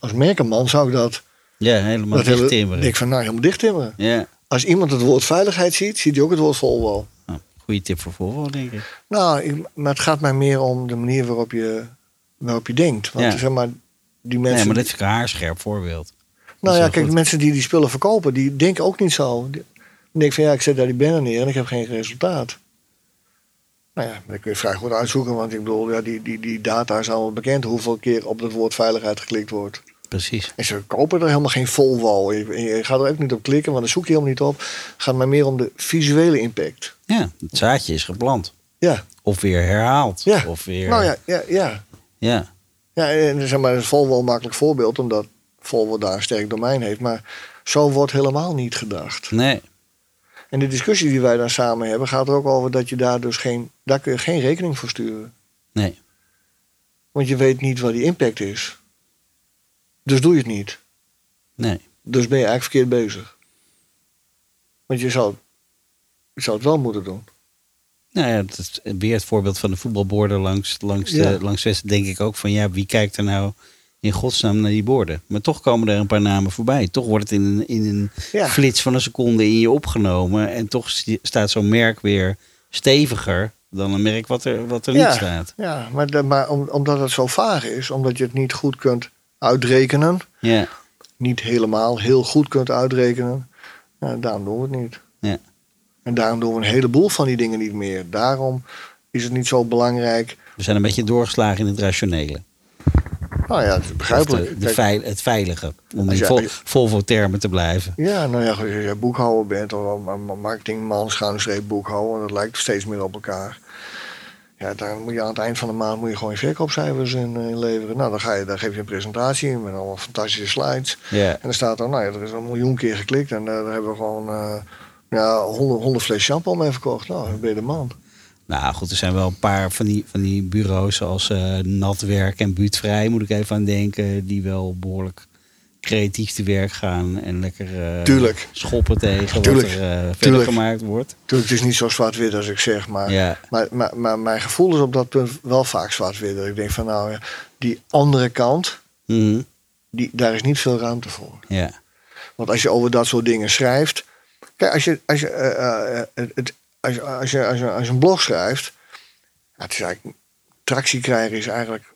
als merkenman zou ik dat... Ja, helemaal dicht timmeren. Ik van, nou, helemaal dicht timmeren. Ja. Als iemand het woord veiligheid ziet, ziet hij ook het woord Volvo. Nou, goede tip voor Volvo, denk ik. Nou, maar het gaat mij meer om de manier waarop je denkt. Want zeg maar, die mensen... Nee, maar dit is een haarscherp voorbeeld. Nou ja, kijk, goed. Mensen die spullen verkopen, die denken ook niet zo. Die denken van ja, ik zet daar die banner neer en ik heb geen resultaat. Nou ja, dat kun je vrij goed uitzoeken. Want ik bedoel, ja, die data is allemaal bekend hoeveel keer op dat woord veiligheid geklikt wordt. Precies. En ze kopen er helemaal geen Volvo. Je gaat er ook niet op klikken, want dan zoek je helemaal niet op. Het gaat maar meer om de visuele impact. Ja, het zaadje is geplant. Ja. Of weer herhaald. Ja. Of weer... Nou ja. Ja, ja en, zeg maar, dat is Volvo een makkelijk voorbeeld, omdat Volvo daar een sterk domein heeft. Maar zo wordt helemaal niet gedacht. Nee. En de discussie die wij daar samen hebben gaat er ook over dat je daar dus daar kun je geen rekening voor sturen. Nee. Want je weet niet wat die impact is. Dus doe je het niet. Nee. Dus ben je eigenlijk verkeerd bezig. Want je zou het wel moeten doen. Nou ja, dat is weer het voorbeeld van de voetbalborden langs Westen denk ik ook van ja, wie kijkt er nou in godsnaam naar die borden. Maar toch komen er een paar namen voorbij. Toch wordt het in een flits van een seconde in je opgenomen. En toch staat zo'n merk weer steviger dan een merk wat er niet staat. Ja, maar omdat het zo vaag is. Omdat je het niet goed kunt uitrekenen. Ja. Niet helemaal heel goed kunt uitrekenen. Nou, daarom doen we het niet. Ja. En daarom doen we een heleboel van die dingen niet meer. Daarom is het niet zo belangrijk. We zijn een beetje doorgeslagen in het rationele. Nou ja, het is begrijpelijk. Het veilige, om in Volvo-termen te blijven. Ja, nou ja, als je boekhouder bent of marketingman, schuinstreep boekhouder, dat lijkt steeds meer op elkaar. Ja, dan moet je aan het eind van de maand gewoon je verkoopcijfers in leveren. Nou, dan geef je een presentatie in met allemaal fantastische slides. Yeah. En dan staat er, nou ja, er is 1 miljoen keer geklikt en daar hebben we gewoon 100 fles shampoo mee verkocht. Nou, dan ben je de man. Nou goed, er zijn wel een paar van die bureaus zoals Natwerk en Buurtvrij, moet ik even aan denken, die wel behoorlijk creatief te werk gaan en lekker schoppen tegen wat er verder gemaakt wordt. Tuurlijk, het is niet zo zwart-wit als ik zeg, maar mijn gevoel is op dat punt wel vaak zwart-wit. Ik denk van nou, Die andere kant, daar is niet veel ruimte voor. Ja. Want als je over dat soort dingen schrijft... Kijk, als je een blog schrijft... Het is eigenlijk, tractie krijgen is eigenlijk...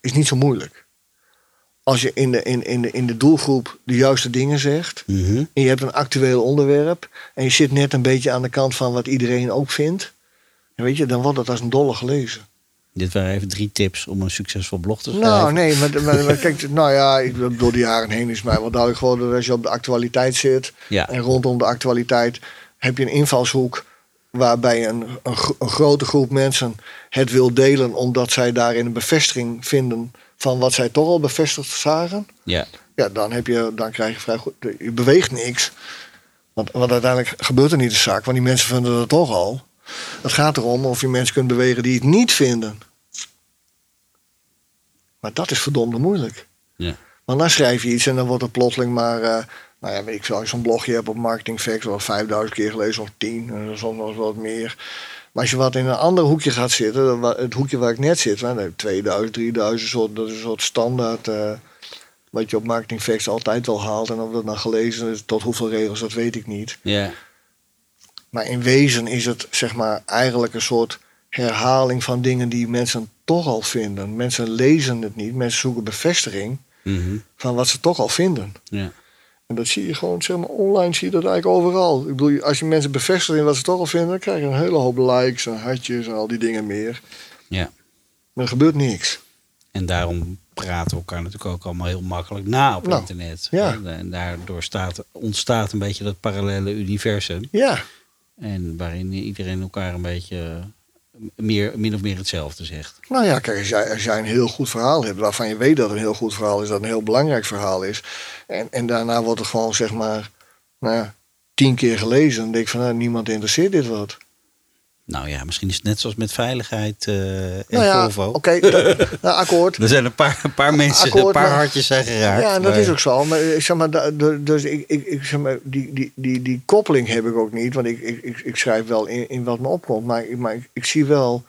is niet zo moeilijk. Als je in de doelgroep de juiste dingen zegt... Mm-hmm. En je hebt een actueel onderwerp... en je zit net een beetje aan de kant van wat iedereen ook vindt... weet je, dan wordt dat als een dolle gelezen. Dit waren even 3 tips om een succesvol blog te schrijven. Nou, nee, maar kijk, nou ja, door de jaren heen is mij wel duidelijk geworden... dat als je op de actualiteit zit... Ja. En rondom de actualiteit heb je een invalshoek... waarbij een grote groep mensen het wil delen... omdat zij daarin een bevestiging vinden... van wat zij toch al bevestigd zagen. Ja. Ja, dan krijg je vrij goed... Je beweegt niks. Want uiteindelijk gebeurt er niet de zaak... want die mensen vinden dat toch al. Het gaat erom of je mensen kunt bewegen die het niet vinden. Maar dat is verdomd moeilijk. Ja. Want dan schrijf je iets en dan wordt er plotseling maar... weet ik veel, zo'n blogje hebt op Marketing Facts... wel 5000 keer gelezen of 10, soms nog wat meer. Maar als je wat in een ander hoekje gaat zitten... het hoekje waar ik net zit... dan heb je 2000, 3000, dat is een soort standaard... wat je op Marketing Facts altijd wel haalt... en of dat nou gelezen is, tot hoeveel regels, dat weet ik niet. Ja. Maar in wezen is het zeg maar eigenlijk een soort herhaling van dingen die mensen toch al vinden. Mensen lezen het niet, mensen zoeken bevestiging van wat ze toch al vinden. Ja. En dat zie je gewoon, zeg maar, online zie je dat eigenlijk overal. Ik bedoel, als je mensen bevestigt in wat ze toch al vinden, dan krijg je een hele hoop likes en hartjes en al die dingen meer. Ja. Maar er gebeurt niks. En daarom praten we elkaar natuurlijk ook allemaal heel makkelijk na op internet. Ja. En daardoor ontstaat een beetje dat parallele universum. Ja. En waarin iedereen elkaar een beetje min of meer hetzelfde zegt. Nou ja, kijk, als jij een heel goed verhaal hebt... waarvan je weet dat een heel goed verhaal is... dat een heel belangrijk verhaal is... en daarna wordt het gewoon, zeg maar... nou ja, 10 keer gelezen... en denk ik van, niemand interesseert dit wat. Nou ja, misschien is het net zoals met veiligheid en Volvo. Oké, akkoord. Er zijn een paar mensen, akkoord, een paar hartjes zijn geraakt. Ja, en dat is ook zo. Maar zeg maar, die koppeling heb ik ook niet. Want ik schrijf wel in wat me opkomt. Maar ik zie wel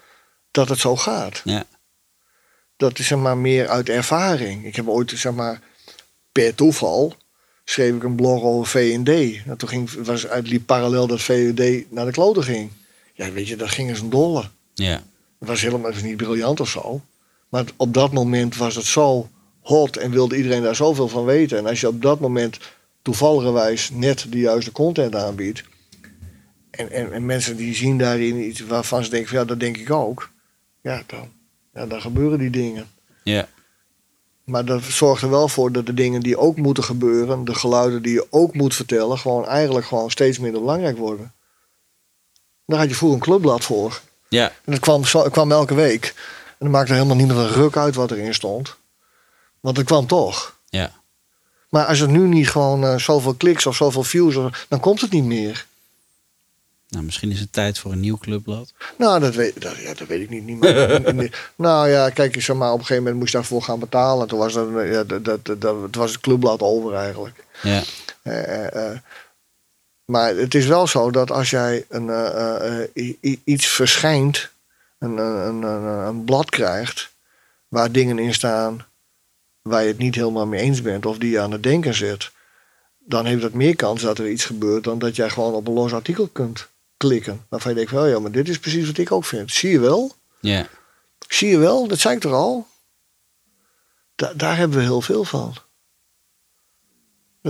dat het zo gaat. Ja. Dat is, zeg maar, meer uit ervaring. Ik heb ooit, zeg maar, per toeval... schreef ik een blog over V&D. En toen liep parallel dat V&D naar de kloten ging. Ja, weet je, dat ging eens een dolle. Ja. Het was helemaal niet briljant of zo. Maar op dat moment was het zo hot en wilde iedereen daar zoveel van weten. En als je op dat moment toevalligerwijs net de juiste content aanbiedt... en mensen die zien daarin iets waarvan ze denken van, ja, dat denk ik ook. Ja, dan gebeuren die dingen. Ja. Maar dat zorgt er wel voor dat de dingen die ook moeten gebeuren... de geluiden die je ook moet vertellen... eigenlijk steeds minder belangrijk worden. Daar had je vroeger een clubblad voor. Ja. En dat kwam elke week. En dan maakte helemaal niet meer een ruk uit wat erin stond. Want het kwam toch. Ja. Maar als het nu niet gewoon zoveel kliks of zoveel views... dan komt het niet meer. Nou, misschien is het tijd voor een nieuw clubblad. Nou, dat weet ik niet. Nou ja, kijk, zeg maar, op een gegeven moment moest je daarvoor gaan betalen. Toen was was het clubblad over eigenlijk. Ja. Maar het is wel zo dat als jij iets verschijnt, een blad krijgt, waar dingen in staan waar je het niet helemaal mee eens bent of die je aan het denken zit, dan heeft dat meer kans dat er iets gebeurt dan dat jij gewoon op een los artikel kunt klikken. Waarvan je denkt, wel ja, maar dit is precies wat ik ook vind. Zie je wel? Ja. Zie je wel? Dat zei ik toch al? Daar hebben we heel veel van.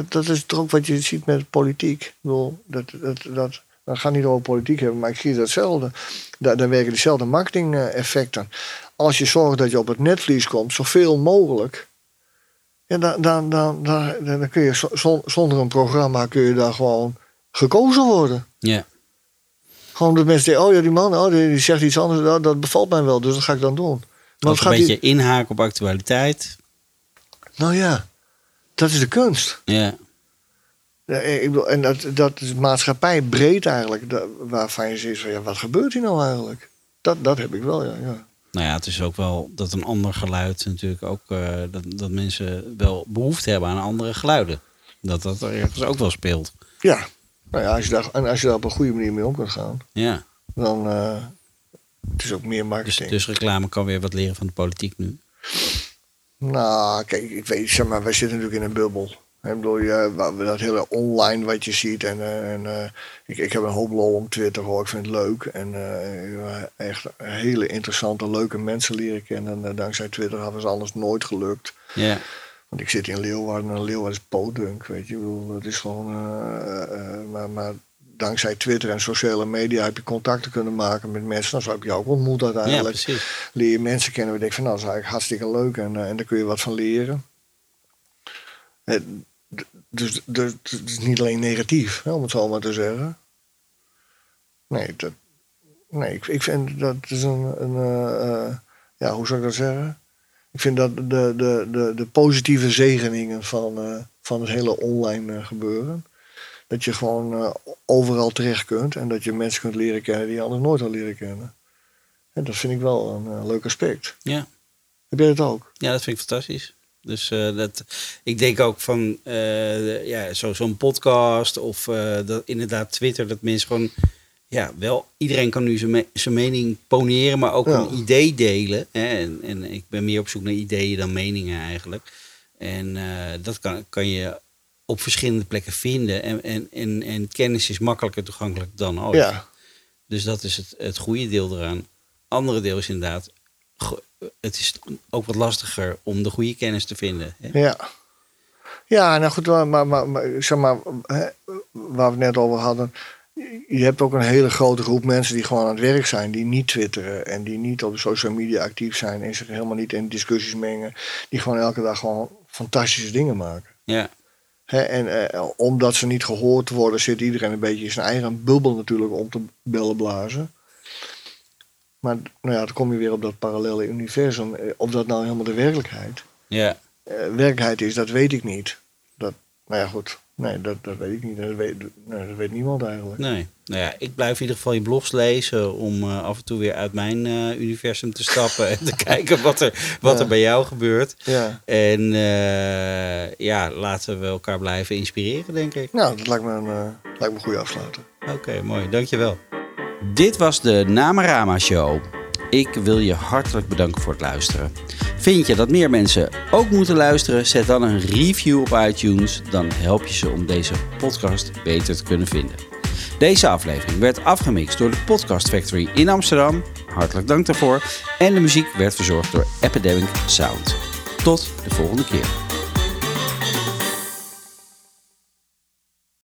Dat is toch ook wat je ziet met politiek. Ik bedoel, dat gaat niet over politiek hebben, maar ik zie datzelfde. Daar werken dezelfde marketing-effecten. Als je zorgt dat je op het netvlies komt, zoveel mogelijk... Ja, dan kun je zonder een programma kun je daar gewoon gekozen worden. Ja. Gewoon dat mensen denken, oh ja, die man die zegt iets anders, dat bevalt mij wel, dus dat ga ik dan doen. Maar het gaat een beetje inhaken op actualiteit. Nou ja. Dat is de kunst. Ja. En dat is maatschappij breed eigenlijk. Waarvan je ziet van, ja, wat gebeurt hier nou eigenlijk? Dat heb ik wel, ja. Nou ja, het is ook wel dat een ander geluid natuurlijk ook... dat mensen wel behoefte hebben aan andere geluiden. Dat er ergens ook wel speelt. Ja. Nou ja, als je daar op een goede manier mee om kunt gaan... Ja. Dan Het is ook meer marketing. Dus reclame kan weer wat leren van de politiek nu? Nou, kijk, ik weet, zeg maar, wij zitten natuurlijk in een bubbel. Ik bedoel, dat hele online wat je ziet. Ik heb een hoop lol om Twitter, hoor. Ik vind het leuk. En echt hele interessante, leuke mensen leren kennen. En dankzij Twitter hadden ze anders nooit gelukt. Yeah. Want ik zit in Leeuwarden en Leeuwarden is pootdunk, weet je. Ik bedoel, dat is gewoon... maar dankzij Twitter en sociale media heb je contacten kunnen maken met mensen. Dan heb je ook ontmoet uiteindelijk. Ja, leer je mensen kennen. Ik denk van, nou, dat is eigenlijk hartstikke leuk. En daar kun je wat van leren. Dus het is niet alleen negatief, hè, om het zo maar te zeggen. Nee, ik vind dat is een hoe zou ik dat zeggen? Ik vind dat de positieve zegeningen van het hele online gebeuren. Dat je gewoon overal terecht kunt en dat je mensen kunt leren kennen die je anders nooit had leren kennen. En dat vind ik wel een leuk aspect. Ja. Heb jij dat ook? Ja, dat vind ik fantastisch. Dus ik denk ook van zo'n podcast of dat inderdaad Twitter, dat mensen gewoon, ja, wel iedereen kan nu zijn mening poneren, maar ook een idee delen. Hè? En ik ben meer op zoek naar ideeën dan meningen eigenlijk. En dat kan je op verschillende plekken vinden. En kennis is makkelijker toegankelijk dan ooit. Ja. Dus dat is het goede deel eraan. Andere deel is inderdaad... Het is ook wat lastiger om de goede kennis te vinden. Hè? Ja. Ja, nou goed, maar zeg maar, hè, waar we het net over hadden. Je hebt ook een hele grote groep mensen die gewoon aan het werk zijn. Die niet twitteren en die niet op de social media actief zijn. En zich helemaal niet in discussies mengen. Die gewoon elke dag gewoon fantastische dingen maken. Ja. Hè, en omdat ze niet gehoord worden, zit iedereen een beetje in zijn eigen bubbel natuurlijk om te bellen blazen. Maar nou ja, dan kom je weer op dat parallele universum. Of dat nou helemaal de werkelijkheid. Ja. Werkelijkheid is, dat weet ik niet. Dat weet ik niet. Dat weet niemand eigenlijk. Nee. Nou ja, ik blijf in ieder geval je blogs lezen om af en toe weer uit mijn universum te stappen en te kijken wat er bij jou gebeurt. Ja. En laten we elkaar blijven inspireren, denk ik. Nou, dat lijkt me een goede afsluiter. Oké, mooi. Dankjewel. Dit was de Namarama Show. Ik wil je hartelijk bedanken voor het luisteren. Vind je dat meer mensen ook moeten luisteren? Zet dan een review op iTunes. Dan help je ze om deze podcast beter te kunnen vinden. Deze aflevering werd afgemixt door de Podcast Factory in Amsterdam. Hartelijk dank daarvoor. En de muziek werd verzorgd door Epidemic Sound. Tot de volgende keer.